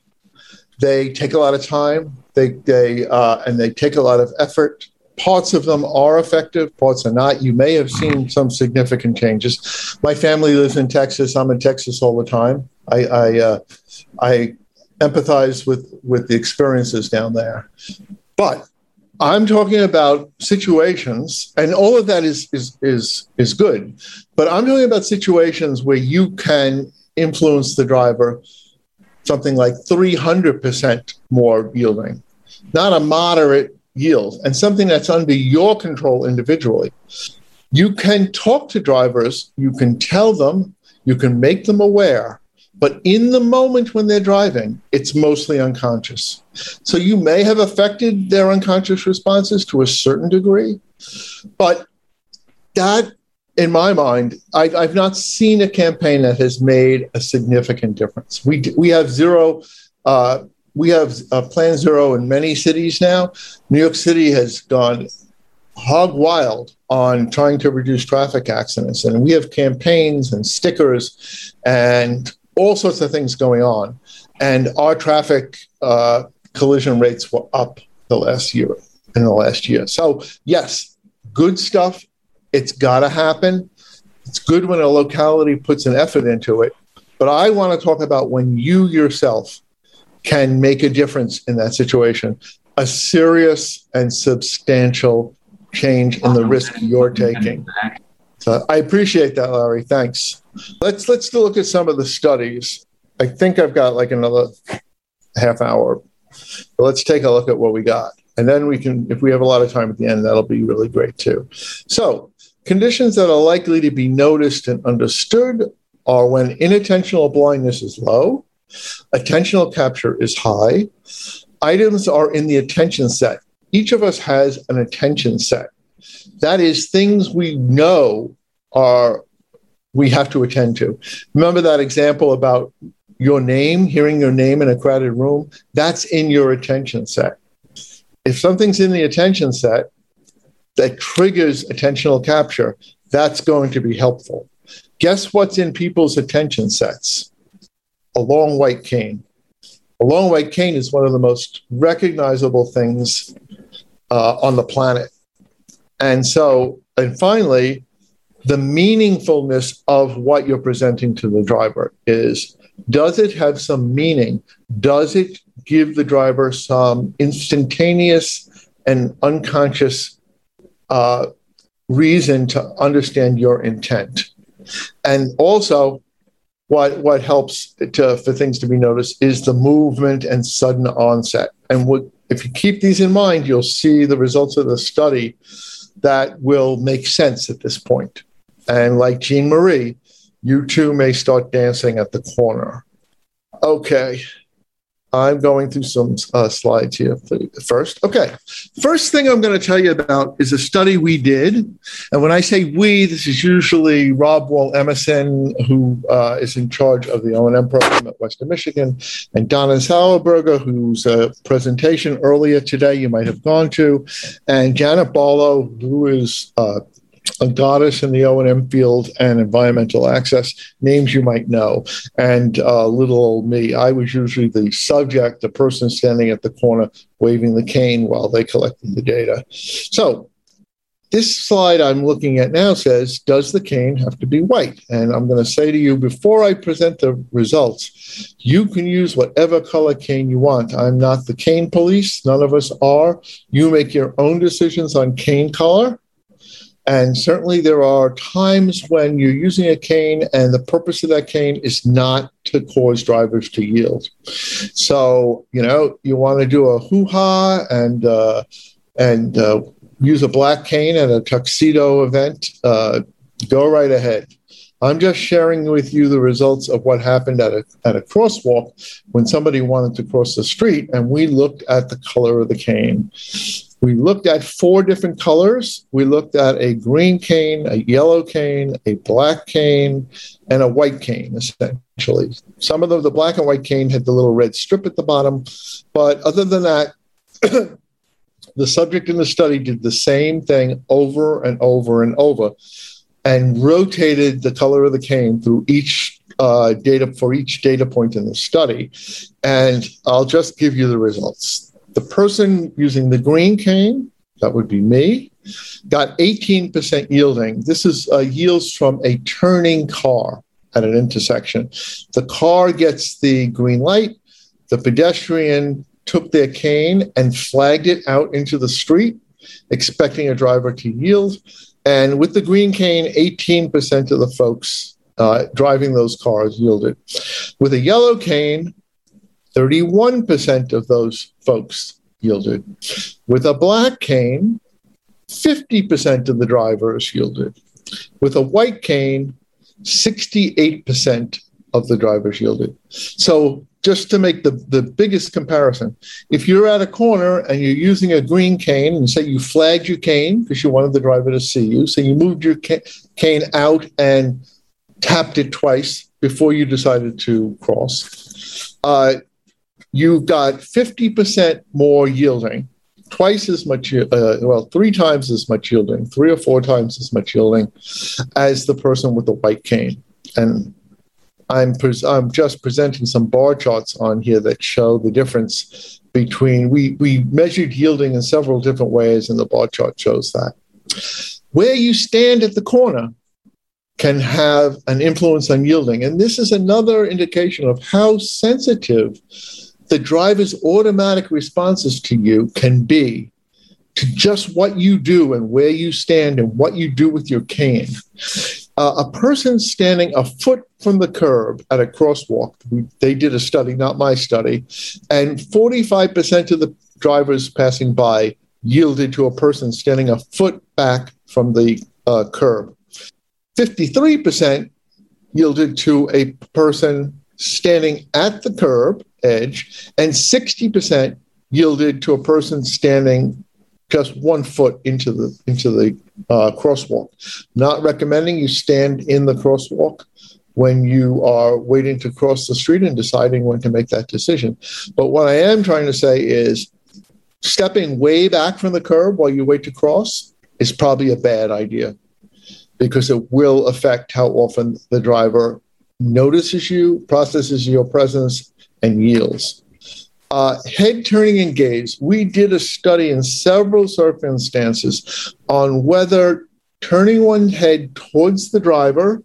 They take a lot of time. They they uh, and they take a lot of effort. Parts of them are effective, parts are not. You may have seen some significant changes. My family lives in Texas. I'm in Texas all the time. I I, uh, I empathize with, with the experiences down there. But I'm talking about situations, and all of that is is is is good. But I'm talking about situations where you can influence the driver something like three hundred percent more yielding, not a moderate yield, and something that's under your control individually. You can talk to drivers, you can tell them, you can make them aware, but in the moment when they're driving, it's mostly unconscious. So you may have affected their unconscious responses to a certain degree, but that, in my mind, I've, I've not seen a campaign that has made a significant difference. We we have zero, uh, we have uh, Plan Zero in many cities now. New York City has gone hog wild on trying to reduce traffic accidents, and we have campaigns and stickers and all sorts of things going on. And our traffic uh, collision rates were up the last year in the last year. So yes, good stuff. It's got to happen. It's good when a locality puts an effort into it. But I want to talk about when you yourself can make a difference in that situation, a serious and substantial change in the risk you're taking. So I appreciate that, Larry. Thanks. Let's let's look at some of the studies. I think I've got like another half hour. But let's take a look at what we got. And then we can, if we have a lot of time at the end, that'll be really great too. So conditions that are likely to be noticed and understood are when inattentional blindness is low, attentional capture is high, items are in the attention set. Each of us has an attention set. That is things we know are, we have to attend to. Remember that example about your name, hearing your name in a crowded room? That's in your attention set. If something's in the attention set that triggers attentional capture, that's going to be helpful. Guess what's in people's attention sets? A long white cane. A long white cane is one of the most recognizable things uh, on the planet. And so, and finally, the meaningfulness of what you're presenting to the driver is, does it have some meaning? Does it give the driver some instantaneous and unconscious uh, reason to understand your intent? And also, what what helps to, for things to be noticed is the movement and sudden onset. And what, if you keep these in mind, you'll see the results of the study that will make sense at this point. And like Jean-Marie, you two may start dancing at the corner. Okay. I'm going through some uh, slides here first. Okay. First thing I'm going to tell you about is a study we did. And when I say we, this is usually Rob Wall Emerson, who uh, is in charge of the O and M program at Western Michigan, and Donna Sauerberger, whose uh, presentation earlier today you might have gone to, and Janet Ballo, who is uh, Goddess in the O and M field and environmental access, names you might know. And uh, little old me, I was usually the subject, the person standing at the corner waving the cane while they collected the data. So this slide I'm looking at now says, does the cane have to be white? And I'm going to say to you, before I present the results, you can use whatever color cane you want. I'm not the cane police. None of us are. You make your own decisions on cane color. And certainly there are times when you're using a cane and the purpose of that cane is not to cause drivers to yield. So, you know, you want to do a hoo-ha and uh, and uh, use a black cane at a tuxedo event, uh, go right ahead. I'm just sharing with you the results of what happened at a, at a crosswalk when somebody wanted to cross the street, and we looked at the color of the cane. We looked at four different colors. We looked at a green cane, a yellow cane, a black cane, and a white cane, essentially. Some of them, the black and white cane had the little red strip at the bottom. But other than that, the subject in the study did the same thing over and over and over and rotated the color of the cane through each uh, data for each data point in the study. And I'll just give you the results. The person using the green cane, that would be me, got eighteen percent yielding. This is uh, yields from a turning car at an intersection. The car gets the green light. The pedestrian took their cane and flagged it out into the street, expecting a driver to yield. And with the green cane, eighteen percent of the folks uh, driving those cars yielded. With a yellow cane, thirty-one percent of those folks yielded. With a black cane, fifty percent of the drivers yielded. With a white cane, sixty-eight percent of the drivers yielded. So just to make the, the biggest comparison, if you're at a corner and you're using a green cane, and say you flagged your cane because you wanted the driver to see you, so you moved your ca- cane out and tapped it twice before you decided to cross, uh, you've got fifty percent more yielding, twice as much, uh, well, three times as much yielding, three or four times as much yielding as the person with the white cane. And I'm pres- I'm just presenting some bar charts on here that show the difference between, we, we measured yielding in several different ways, and the bar chart shows that. Where you stand at the corner can have an influence on yielding. And this is another indication of how sensitive the driver's automatic responses to you can be to just what you do and where you stand and what you do with your cane. Uh, a person standing a foot from the curb at a crosswalk, they did a study, not my study, and forty-five percent of the drivers passing by yielded to a person standing a foot back from the uh, curb. fifty-three percent yielded to a person standing at the curb edge, and sixty percent yielded to a person standing just one foot into the into the uh, crosswalk. Not recommending you stand in the crosswalk when you are waiting to cross the street and deciding when to make that decision. But what I am trying to say is stepping way back from the curb while you wait to cross is probably a bad idea, because it will affect how often the driver notices you, processes your presence, and yields. Uh, head turning and gaze. We did a study in several circumstances on whether turning one's head towards the driver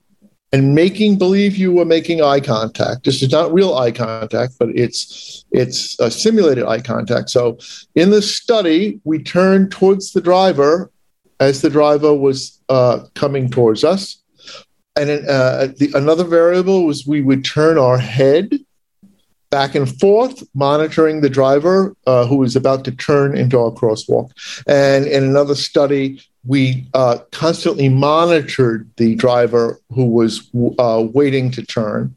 and making believe you were making eye contact. This is not real eye contact, but it's, it's a simulated eye contact. So in this study, we turned towards the driver as the driver was uh, coming towards us. And uh, the, another variable was we would turn our head back and forth, monitoring the driver uh, who was about to turn into our crosswalk. And in another study, we uh, constantly monitored the driver who was uh, waiting to turn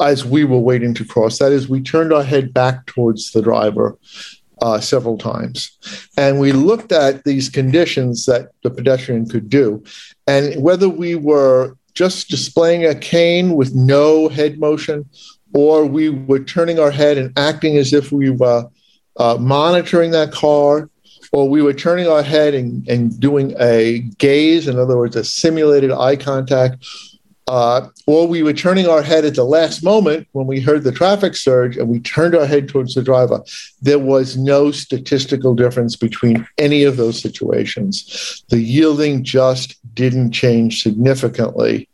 as we were waiting to cross. That is, we turned our head back towards the driver Uh, several times. And we looked at these conditions that the pedestrian could do, and whether we were just displaying a cane with no head motion, or we were turning our head and acting as if we were uh, monitoring that car, or we were turning our head and, and doing a gaze, in other words, a simulated eye contact, uh, or we were turning our head at the last moment when we heard the traffic surge and we turned our head towards the driver. There was no statistical difference between any of those situations. The yielding just didn't change significantly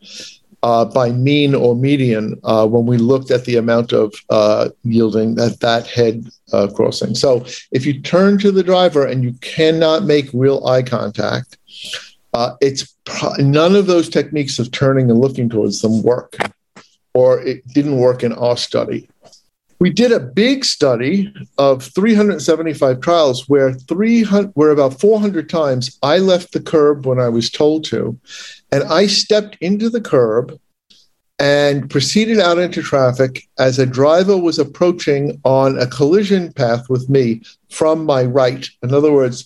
uh, by mean or median uh, when we looked at the amount of uh, yielding that that head Uh, crossing. So if you turn to the driver and you cannot make real eye contact, uh, it's pro- none of those techniques of turning and looking towards them work, or it didn't work in our study. We did a big study of three hundred seventy-five trials where three hundred, where about four hundred times I left the curb when I was told to, and I stepped into the curb and proceeded out into traffic as a driver was approaching on a collision path with me from my right. In other words,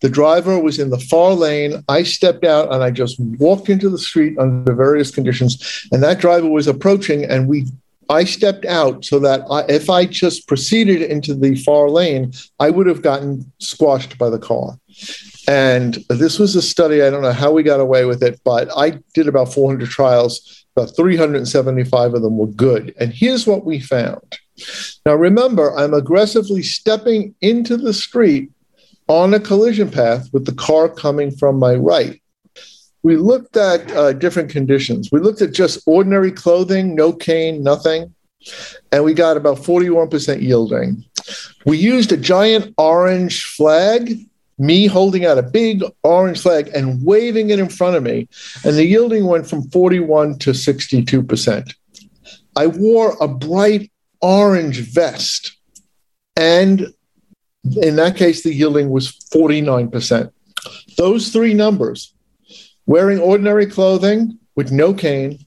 the driver was in the far lane. I stepped out and I just walked into the street under various conditions. And that driver was approaching, and we, I stepped out so that I, if I just proceeded into the far lane, I would have gotten squashed by the car. And this was a study. I don't know how we got away with it, but I did about four hundred trials. About three hundred seventy-five of them were good. And here's what we found. Now, remember, I'm aggressively stepping into the street on a collision path with the car coming from my right. We looked at uh, different conditions. We looked at just ordinary clothing, no cane, nothing. And we got about forty-one percent yielding. We used a giant orange flag, me holding out a big orange flag and waving it in front of me, and the yielding went from forty-one to sixty-two percent. I wore a bright orange vest, and in that case, the yielding was forty-nine percent. Those three numbers, wearing ordinary clothing with no cane,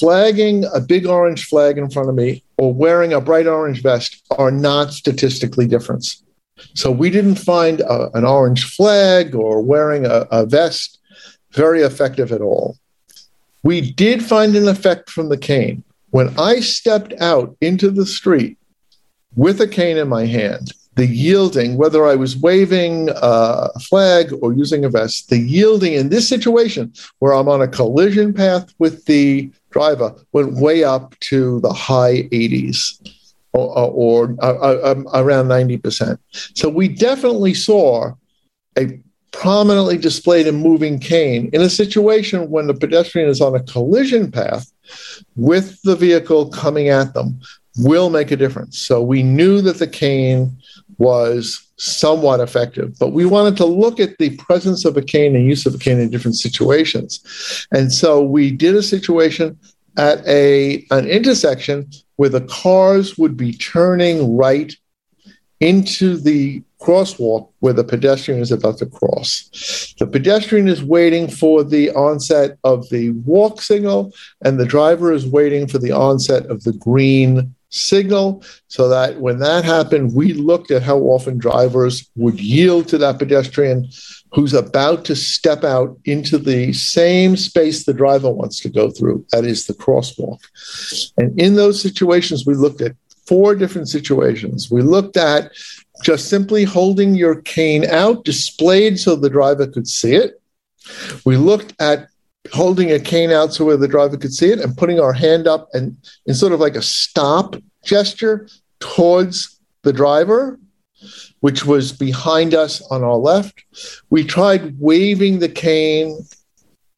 flagging a big orange flag in front of me, or wearing a bright orange vest, are not statistically different. So we didn't find a, an orange flag or wearing a, a vest very effective at all. We did find an effect from the cane. When I stepped out into the street with a cane in my hand, the yielding, whether I was waving a flag or using a vest, the yielding in this situation where I'm on a collision path with the driver went way up to the high eighties. Or, or uh, um, around ninety percent. So we definitely saw a prominently displayed and moving cane in a situation when the pedestrian is on a collision path with the vehicle coming at them will make a difference. So we knew that the cane was somewhat effective, but we wanted to look at the presence of a cane and use of a cane in different situations. And so we did a situation at a an intersection where the cars would be turning right into the crosswalk where the pedestrian is about to cross. The pedestrian is waiting for the onset of the walk signal, and the driver is waiting for the onset of the green signal, so that when that happened, we looked at how often drivers would yield to that pedestrian who's about to step out into the same space the driver wants to go through, that is the crosswalk. And in those situations, we looked at four different situations. We looked at just simply holding your cane out, displayed so the driver could see it. We looked at holding a cane out so where the driver could see it and putting our hand up and in sort of like a stop gesture towards the driver, which was behind us on our left. We tried waving the cane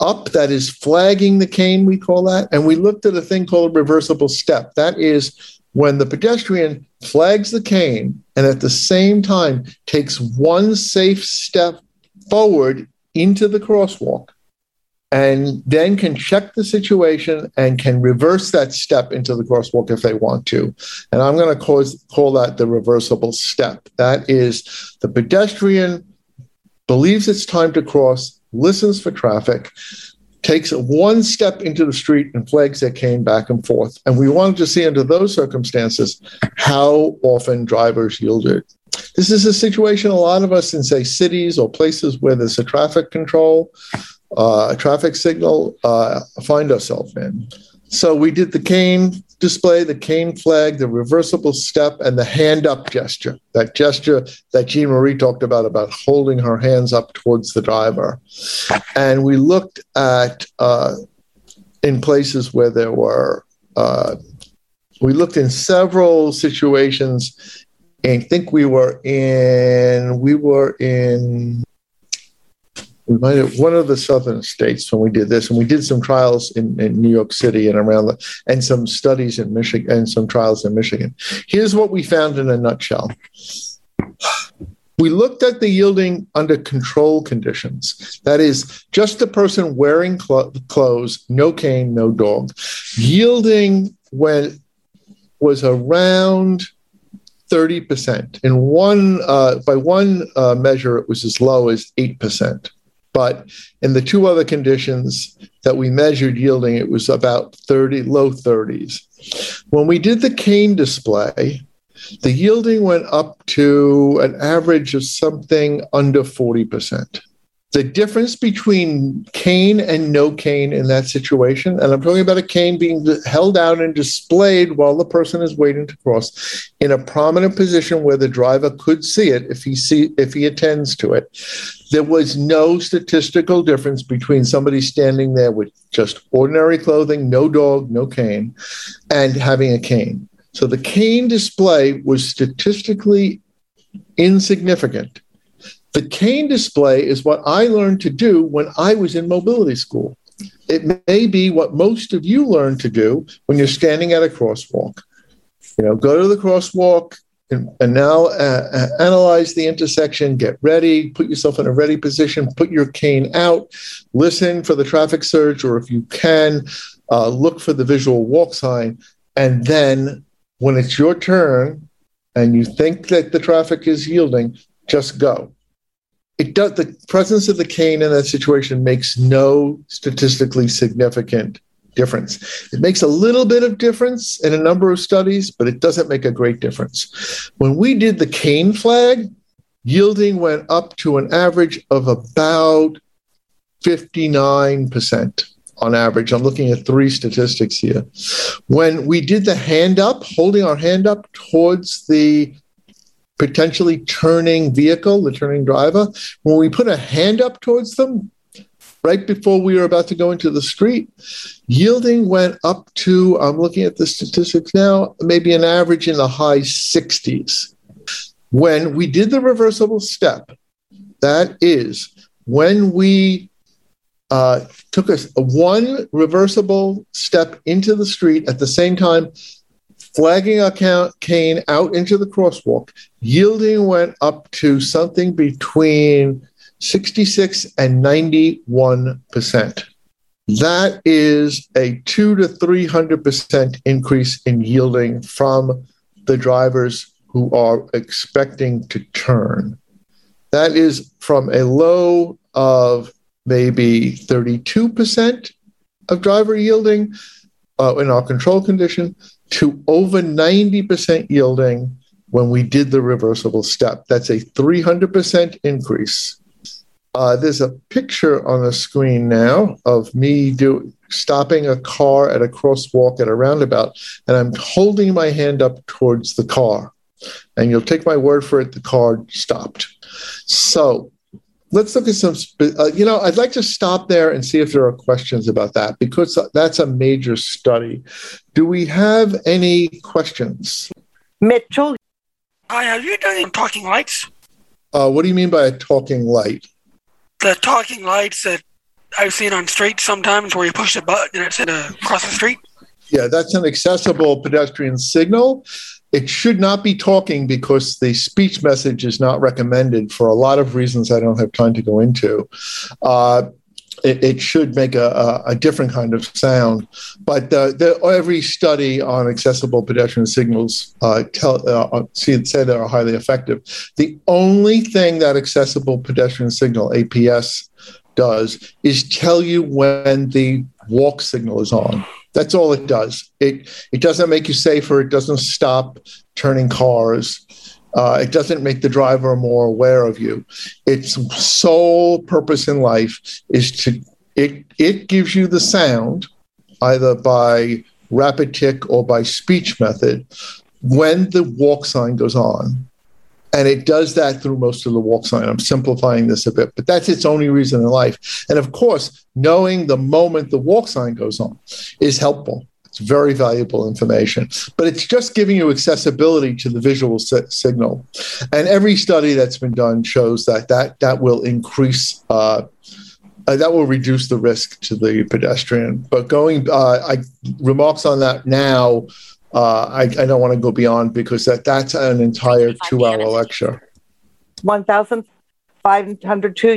up, that is flagging the cane, we call that. And we looked at a thing called a reversible step. That is when the pedestrian flags the cane and at the same time takes one safe step forward into the crosswalk, and then can check the situation and can reverse that step into the crosswalk if they want to. And I'm going to cause, call that the reversible step. That is, the pedestrian believes it's time to cross, listens for traffic, takes one step into the street and flags their cane back and forth. And we wanted to see under those circumstances how often drivers yielded. This is a situation a lot of us in, say, cities or places where there's a traffic control, Uh, a traffic signal, uh, find ourselves in. So we did the cane display, the cane flag, the reversible step, and the hand up gesture, that gesture that Jean-Marie talked about, about holding her hands up towards the driver. And we looked at, uh, in places where there were, uh, we looked in several situations, and think we were in, we were in, we might have one of the southern states when we did this, and we did some trials in, in New York City and around the, and some studies in Michigan and some trials in Michigan. Here's what we found in a nutshell. We looked at the yielding under control conditions. That is, just the person wearing cl- clothes, no cane, no dog. Yielding when was around thirty percent. In one, uh, by one uh, measure, it was as low as eight percent. But in the two other conditions that we measured yielding, it was about thirty, low thirties. When we did the cane display, the yielding went up to an average of something under forty percent. The difference between cane and no cane in that situation, and I'm talking about a cane being held out and displayed while the person is waiting to cross in a prominent position where the driver could see it if he see if he attends to it. There was no statistical difference between somebody standing there with just ordinary clothing, no dog, no cane, and having a cane. So the cane display was statistically insignificant. The cane display is what I learned to do when I was in mobility school. It may be what most of you learn to do when you're standing at a crosswalk. You know, go to the crosswalk and, and now uh, analyze the intersection, get ready, put yourself in a ready position, put your cane out, listen for the traffic surge, or if you can, uh, look for the visual walk sign. And then when it's your turn and you think that the traffic is yielding, just go. It does, the presence of the cane in that situation makes no statistically significant difference. It makes a little bit of difference in a number of studies, but it doesn't make a great difference. When we did the cane flag, yielding went up to an average of about fifty-nine percent on average. I'm looking at three statistics here. When we did the hand up, holding our hand up towards the potentially turning vehicle, the turning driver, when we put a hand up towards them, right before we were about to go into the street, yielding went up to, I'm looking at the statistics now, maybe an average in the high sixties. When we did the reversible step, that is when we uh, took a, one reversible step into the street at the same time, flagging our cane out into the crosswalk, yielding went up to something between sixty-six and ninety-one percent. That is a two to three hundred percent increase in yielding from the drivers who are expecting to turn. That is from a low of maybe thirty-two percent of driver yielding uh, in our control condition to over ninety percent yielding when we did the reversible step. That's a three hundred percent increase. Uh, there's a picture on the screen now of me do, stopping a car at a crosswalk at a roundabout, and I'm holding my hand up towards the car. And you'll take my word for it, the car stopped. So let's look at some, uh, you know, I'd like to stop there and see if there are questions about that, because that's a major study. Do we have any questions? Mitchell? Hi, are you doing talking lights? Uh, what do you mean by a talking light? The talking lights that I've seen on streets sometimes where you push a button and it's in a, across the street? Yeah, that's an accessible pedestrian signal. It should not be talking because the speech message is not recommended for a lot of reasons I don't have time to go into. Uh, it, it should make a, a different kind of sound. But the, the, every study on accessible pedestrian signals uh, tell, uh, see, say they are highly effective. The only thing that accessible pedestrian signal, A P S, does is tell you when the walk signal is on. That's all it does. It it doesn't make you safer. It doesn't stop turning cars. Uh, it doesn't make the driver more aware of you. Its sole purpose in life is to, it it gives you the sound either by rapid tick or by speech method when the walk sign goes on. And it does that through most of the walk sign. I'm simplifying this a bit, but that's its only reason in life. And of course, knowing the moment the walk sign goes on is helpful. It's very valuable information, but it's just giving you accessibility to the visual si- signal. And every study that's been done shows that that, that will increase, uh, uh, that will reduce the risk to the pedestrian. But going, uh, I remarks on that now, Uh, I, I don't want to go beyond because that, that's an entire two-hour lecture. one thousand five hundred two.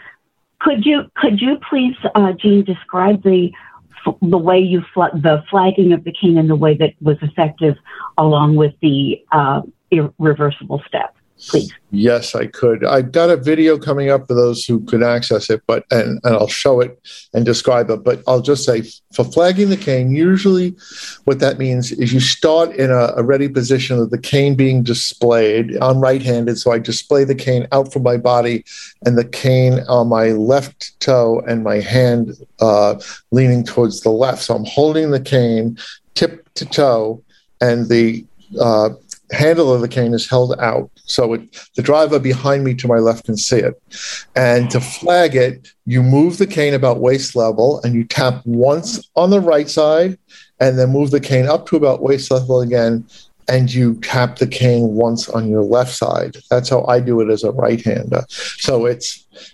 Could you could you please, uh, Jean, describe the the way you fl- the flagging of the cane in the way that was effective, along with the uh, irreversible step, please? Yes, I could. I've got a video coming up for those who could access it, but and, and I'll show it and describe it. But I'll just say, for flagging the cane, usually what that means is you start in a, a ready position of the cane being displayed. I'm right-handed, so I display the cane out from my body and the cane on my left toe and my hand uh, leaning towards the left. So I'm holding the cane tip to toe, and the uh, handle of the cane is held out. So it, the driver behind me to my left can see it. And to flag it, you move the cane about waist level and you tap once on the right side and then move the cane up to about waist level again and you tap the cane once on your left side. That's how I do it as a right-hander. So it's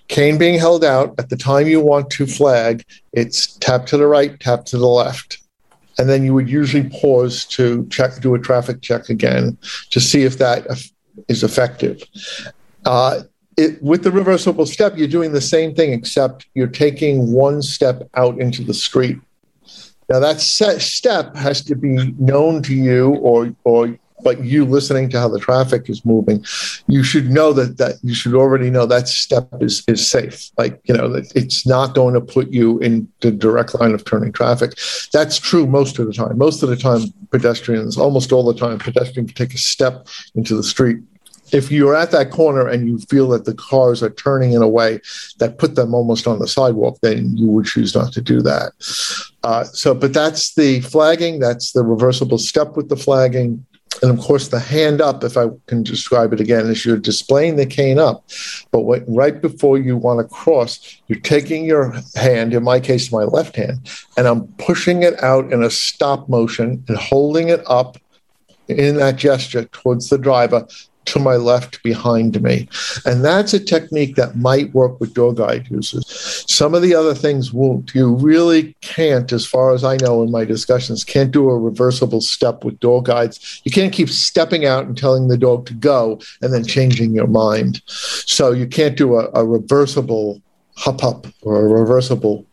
cane being held out. At the time you want to flag, it's tap to the right, tap to the left. And then you would usually pause to check, do a traffic check again to see if that is effective. Uh, it, with the reversible step, you're doing the same thing, except you're taking one step out into the street. Now, that set step has to be known to you, or or but you listening to how the traffic is moving, you should know that, that you should already know that step is, is safe. Like, you know, that it's not going to put you in the direct line of turning traffic. That's true most of the time. Most of the time, pedestrians, almost all the time, pedestrians take a step into the street. If you're at that corner and you feel that the cars are turning in a way that put them almost on the sidewalk, then you would choose not to do that. Uh, so, but that's the flagging. That's the reversible step with the flagging. And, of course, the hand up, if I can describe it again, is you're displaying the cane up. But what, right before you want to cross, you're taking your hand, in my case, my left hand, and I'm pushing it out in a stop motion and holding it up in that gesture towards the driver to my left behind me. And that's a technique that might work with door guide users. Some of the other things won't. You really can't, as far as I know in my discussions, can't do a reversible step with door guides. You can't keep stepping out and telling the dog to go and then changing your mind. So you can't do a, a reversible hop-up or a reversible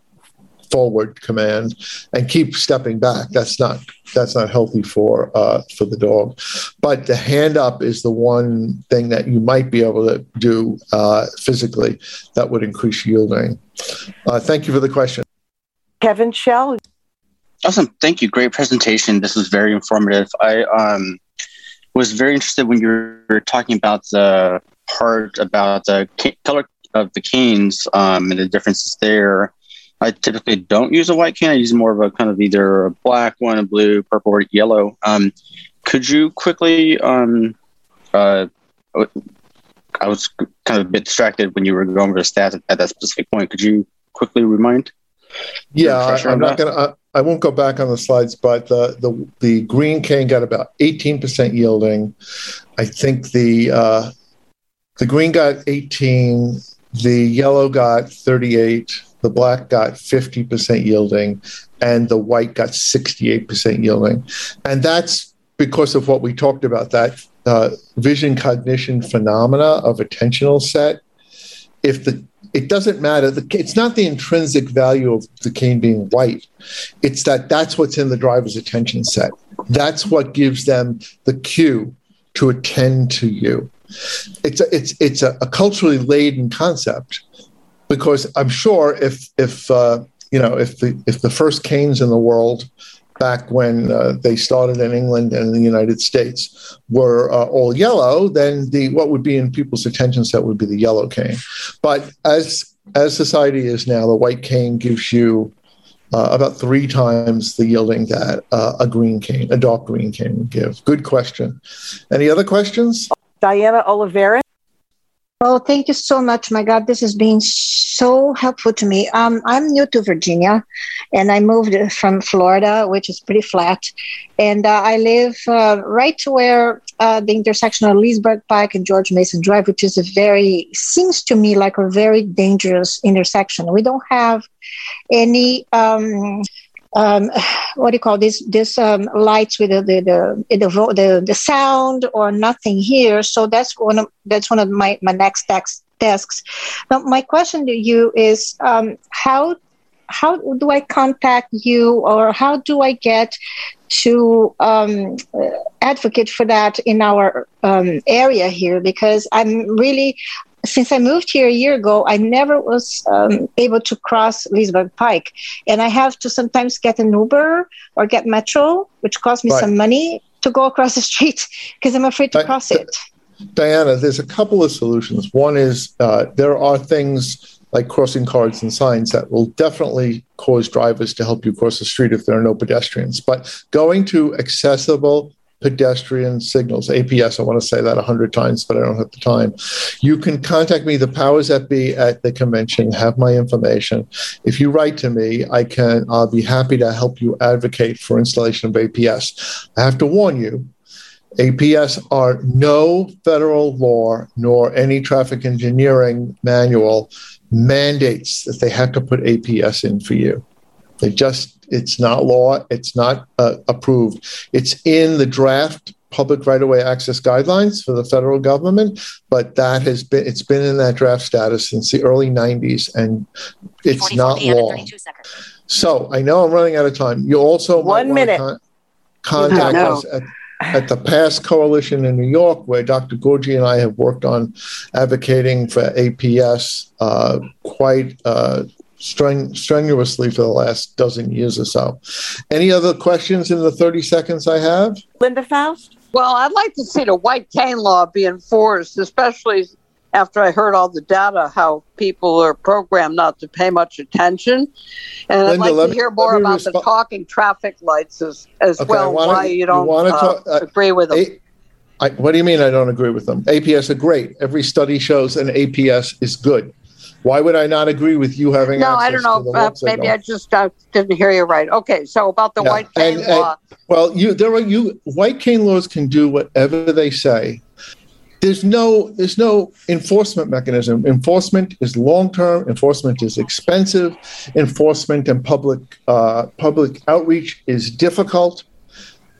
forward command and keep stepping back. That's not that's not healthy for uh, for the dog. But the hand up is the one thing that you might be able to do uh, physically that would increase yielding. Uh, thank you for the question. Kevin Shell. Awesome. Thank you. Great presentation. This was very informative. I um, was very interested when you were talking about the part about the ca- color of the canes um, and the differences there. I typically don't use a white cane. I use more of a kind of either a black one, a blue, purple, or yellow. Um, could you quickly, um, uh, I was kind of a bit distracted when you were going over the stats at that specific point. Could you quickly remind? Yeah, I, I'm not going to, I won't go back on the slides, but the, the, the green cane got about eighteen percent yielding. I think the, uh, the green got eighteen, the yellow got thirty-eight, the black got fifty percent yielding, and the white got sixty-eight percent yielding. And that's because of what we talked about, that uh, vision cognition phenomena of attentional set. If the It doesn't matter. The, it's not the intrinsic value of the cane being white. It's that that's what's in the driver's attention set. That's what gives them the cue to attend to you. It's a, it's, it's a, a culturally laden concept. Because I'm sure if if uh, you know if the if the first canes in the world back when uh, they started in England and in the United States were uh, all yellow, then the what would be in people's attention set would be the yellow cane. But as as society is now, the white cane gives you uh, about three times the yielding that uh, a green cane, a dark green cane would give. Good question. Any other questions? Diana Oliveira. Oh, thank you so much. My God, this has been so helpful to me. Um, I'm new to Virginia, and I moved from Florida, which is pretty flat. And uh, I live uh, right to where uh, the intersection of Leesburg Pike and George Mason Drive, which is a very, seems to me like a very dangerous intersection. We don't have any... Um, Um, what do you call this? This um, lights with the the the, the the the sound or nothing here. So that's one of that's one of my my next tax, tasks. Now my question to you is um, how how do I contact you, or how do I get to um, advocate for that in our um, area here? Because I'm really. Since I moved here a year ago, I never was um, able to cross Leesburg Pike. And I have to sometimes get an Uber or get Metro, which costs me right. some money, to go across the street because I'm afraid to I, cross it. Diana, there's a couple of solutions. One is uh, there are things like crossing cards and signs that will definitely cause drivers to help you cross the street if there are no pedestrians. But going to accessible pedestrian signals, A P S, I want to say that a hundred times, but I don't have the time. You can contact me, the powers that be at the convention have my information. If you write to me, I can, I'll be happy to help you advocate for installation of A P S. I have to warn you, A P S are no federal law nor any traffic engineering manual mandates that they have to put A P S in for you. They just It's not law. It's not uh, approved. It's in the draft public right-of-way access guidelines for the federal government, but that has been it's been in that draft status since the early nineties, and it's not law. So I know I'm running out of time. You also one might minute con- contact oh, no. us at, at the PASS Coalition in New York, where Doctor Gourgey and I have worked on advocating for A P S uh, quite. Uh, Strenu- strenuously for the last dozen years or so. Any other questions in the thirty seconds I have? Linda Faust? Well, I'd like to see the white cane law be enforced, especially after I heard all the data, how people are programmed not to pay much attention. And Linda, I'd like to hear me, more about resp- the talking traffic lights as, as okay, well, wanna, why you don't you uh, talk, uh, agree with them. A- I, what do you mean I don't agree with them? A P S are great. Every study shows an A P S is good. Why would I not agree with you having no, access to the No, I don't know. Uh, maybe I just uh, didn't hear you right. Okay, so about the yeah. white cane and, law. And, well, you there are you white cane laws can do whatever they say. There's no there's no enforcement mechanism. Enforcement is long term. Enforcement is expensive. Enforcement and public uh, public outreach is difficult.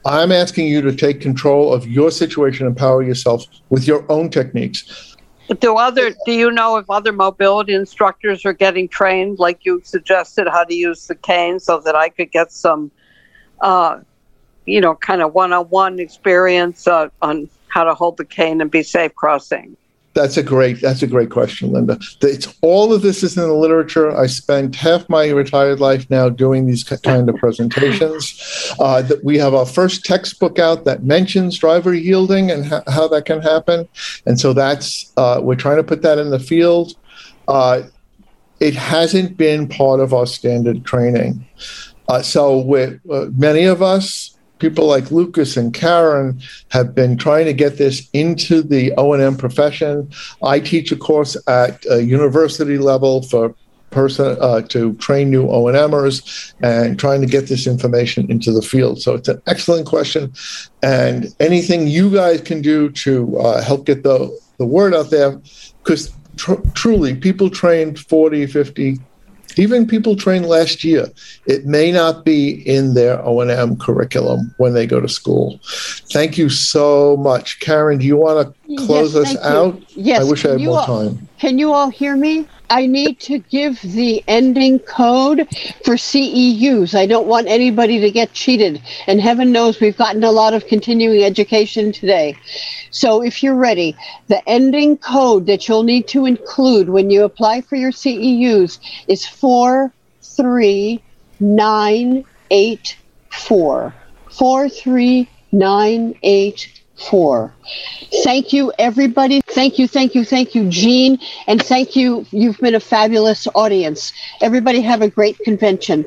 I'm asking you to take control of your situation and empower yourself with your own techniques. Do other? Do you know if other mobility instructors are getting trained, like you suggested, how to use the cane, so that I could get some, uh, you know, kind of one-on-one experience uh, on how to hold the cane and be safe crossing? That's a great. That's a great question, Linda. It's all of this is in the literature. I spent half my retired life now doing these kind of presentations. Uh, that we have our first textbook out that mentions driver yielding and ha- how that can happen, and so that's uh, we're trying to put that in the field. Uh, it hasn't been part of our standard training, uh, so with uh, many of us. People like Lucas and Karen have been trying to get this into the O and M profession. I teach a course at a university level for person uh, to train new O and Mers and trying to get this information into the field. So it's an excellent question. And anything you guys can do to uh, help get the, the word out there, because tr- truly people trained forty, fifty even people trained last year, it may not be in their O and M curriculum when they go to school. Thank you so much. Karen, do you want to close yes, us you. out? Yes. I wish I had more all, time. Can you all hear me? I need to give the ending code for C E Us. I don't want anybody to get cheated. And heaven knows we've gotten a lot of continuing education today. So if you're ready, the ending code that you'll need to include when you apply for your C E Us is four three nine eight four. four three nine eight four. Thank you, everybody. Thank you, thank you, thank you, Gene. And thank you. You've been a fabulous audience. Everybody have a great convention.